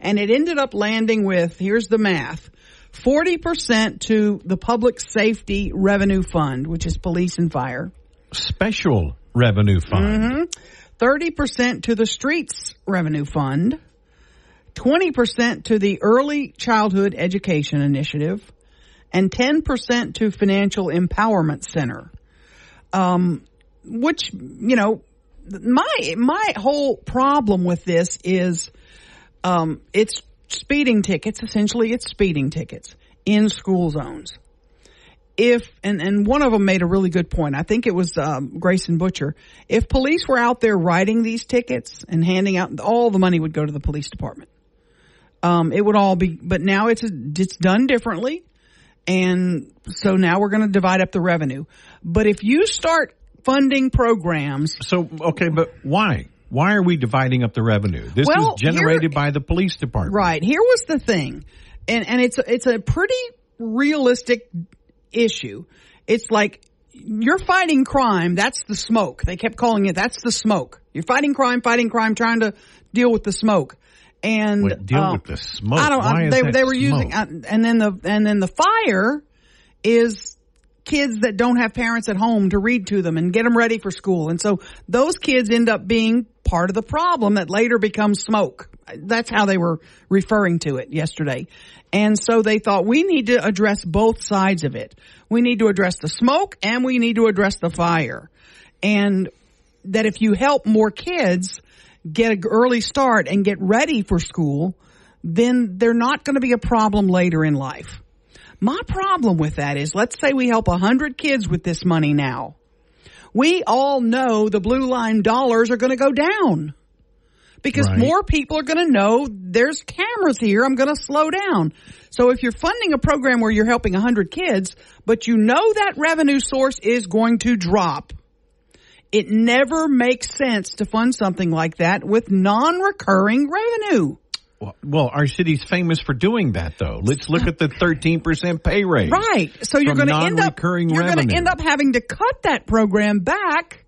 And it ended up landing with, here's the math, 40% to the Public Safety Revenue Fund, which is police and fire. Special Revenue Fund. Mm-hmm. 30% to the Streets Revenue Fund, 20% to the Early Childhood Education Initiative, and 10% to Financial Empowerment Center. Which, you know, my whole problem with this is it's speeding tickets. Essentially, it's speeding tickets in school zones. And one of them made a really good point. I think it was Grayson Butcher. If police were out there writing these tickets and handing out, all the money would go to the police department. It would all be, but now it's done differently. And so now we're going to divide up the revenue. But if you start funding programs. So, okay, but why? Why are we dividing up the revenue? This is generated by the police department. Right. Here was the thing. And it's a pretty realistic issue. It's like you're fighting crime. That's the smoke. They kept calling it. That's the smoke. You're fighting crime, trying to deal with the smoke. And with the smoke. I don't. They were using, and then the fire is kids that don't have parents at home to read to them and get them ready for school. And so those kids end up being part of the problem that later becomes smoke. That's how they were referring to it yesterday. And so they thought we need to address both sides of it. We need to address the smoke and we need to address the fire. And that if you help more kids get an early start and get ready for school, then they're not going to be a problem later in life. My problem with that is, let's say we help 100 kids with this money now. We all know the blue line dollars are going to go down. Because more people are going to know there's cameras here. I'm going to slow down. So if you're funding a program where you're helping 100 kids, but you know that revenue source is going to drop, it never makes sense to fund something like that with non-recurring revenue. Well, our city's famous for doing that, though. Let's look at the 13% pay raise. Right. So you're going to end up having to cut that program back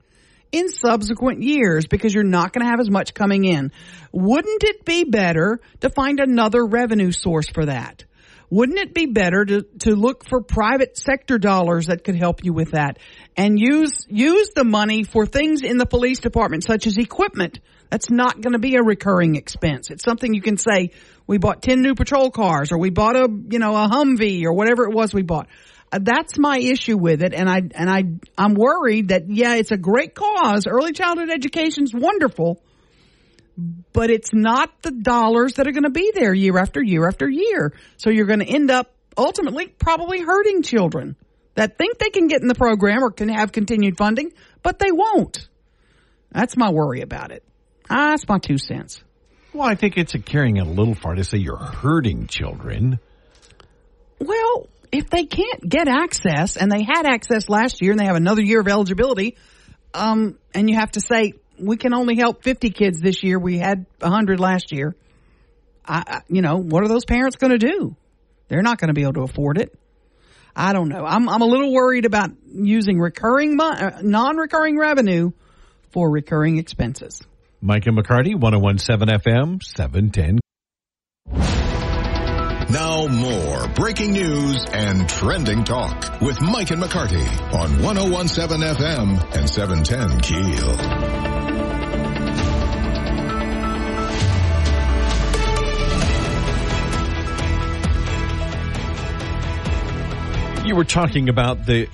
in subsequent years because you're not going to have as much coming in. Wouldn't it be better to find another revenue source for that? Wouldn't it be better to look for private sector dollars that could help you with that and use the money for things in the police department, such as equipment? That's not going to be a recurring expense. It's something you can say, we bought 10 new patrol cars, or we bought a Humvee, or whatever it was we bought. That's my issue with it, and I'm worried that, yeah, it's a great cause. Early childhood education's wonderful, but it's not the dollars that are going to be there year after year after year. So you're going to end up ultimately probably hurting children that think they can get in the program or can have continued funding, but they won't. That's my worry about it. That's my 2 cents. Well, I think it's carrying it a little far to say you're hurting children. Well, if they can't get access, and they had access last year and they have another year of eligibility, and you have to say, we can only help 50 kids this year. We had 100 last year. What are those parents going to do? They're not going to be able to afford it. I don't know. I'm a little worried about using non-recurring revenue for recurring expenses. Mike and McCarty, 101.7 FM, 710. Now more breaking news and trending talk with Mike and McCarty on 101.7 FM and 710 Keel. You were talking about the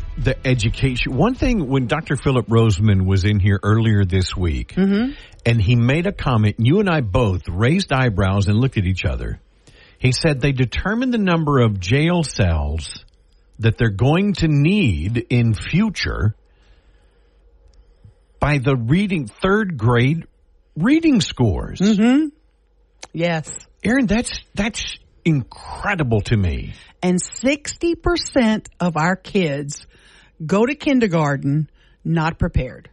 education. One thing, when Dr. Philip Roseman was in here earlier this week, and he made a comment, and you and I both raised eyebrows and looked at each other. He said they determine the number of jail cells that they're going to need in future by the third grade reading scores. Mm-hmm. Yes. Aaron, that's incredible to me. And 60% of our kids go to kindergarten not prepared.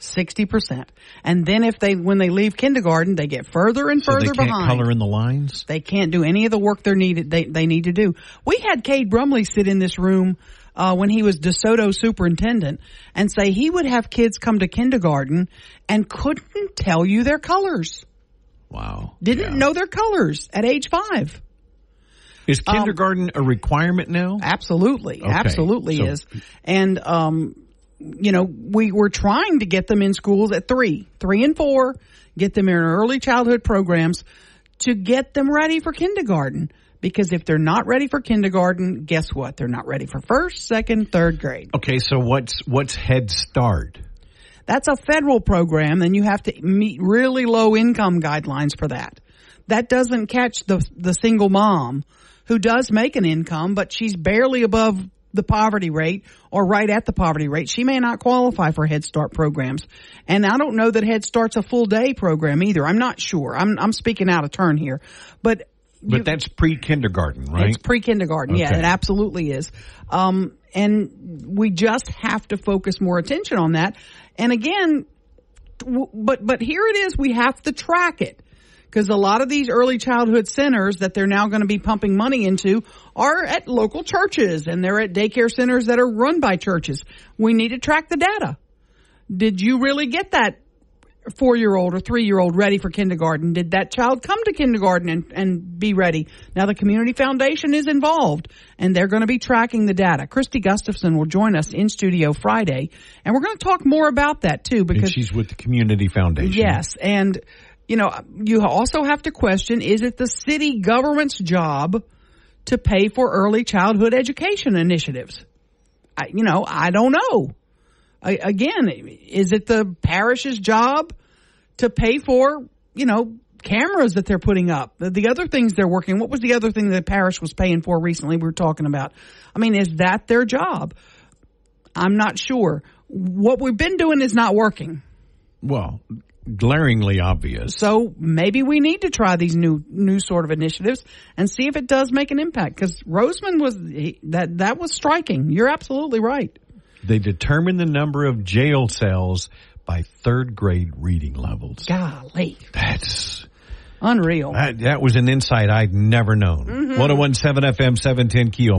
60%. And then when they leave kindergarten, they get further and further behind. So they can't color in the lines? They can't do any of the work they need to do. We had Cade Brumley sit in this room when he was DeSoto superintendent and say he would have kids come to kindergarten and couldn't tell you their colors. Wow. Didn't know their colors at age 5. Is kindergarten a requirement now? Absolutely. Okay. Absolutely is. And you know, we were trying to get them in schools at 3 and 4, get them in early childhood programs to get them ready for kindergarten. Because if they're not ready for kindergarten, guess what? They're not ready for first, second, third grade. Okay, so what's Head Start? That's a federal program, and you have to meet really low income guidelines for that. That doesn't catch the single mom who does make an income, but she's barely above the poverty rate or right at the poverty rate. She may not qualify for Head Start programs. And I don't know that Head Start's a full day program either. I'm not sure. I'm speaking out of turn here. But that's pre-kindergarten, right? It's pre-kindergarten, okay. Yeah, it absolutely is. And we just have to focus more attention on that. And again, but here it is, we have to track it. Because a lot of these early childhood centers that they're now going to be pumping money into are at local churches, and they're at daycare centers that are run by churches. We need to track the data. Did you really get that 4-year-old or 3-year-old ready for kindergarten? Did that child come to kindergarten and be ready? Now the Community Foundation is involved, and they're going to be tracking the data. Christy Gustafson will join us in studio Friday, and we're going to talk more about that too, because and she's with the Community Foundation. Yes. And you know, you also have to question, is it the city government's job to pay for early childhood education initiatives? I don't know. Again, is it the parish's job to pay for, cameras that they're putting up, the other things they're working? What was the other thing the parish was paying for recently we were talking about? I mean, is that their job? I'm not sure. What we've been doing is not working. Well, glaringly obvious. So maybe we need to try these new sort of initiatives and see if it does make an impact, because Roseman that was striking. You're absolutely right. They determine the number of jail cells by third grade reading levels. Golly. That's unreal. That was an insight I'd never known. Mm-hmm. 101.7 FM, 710 KEEL.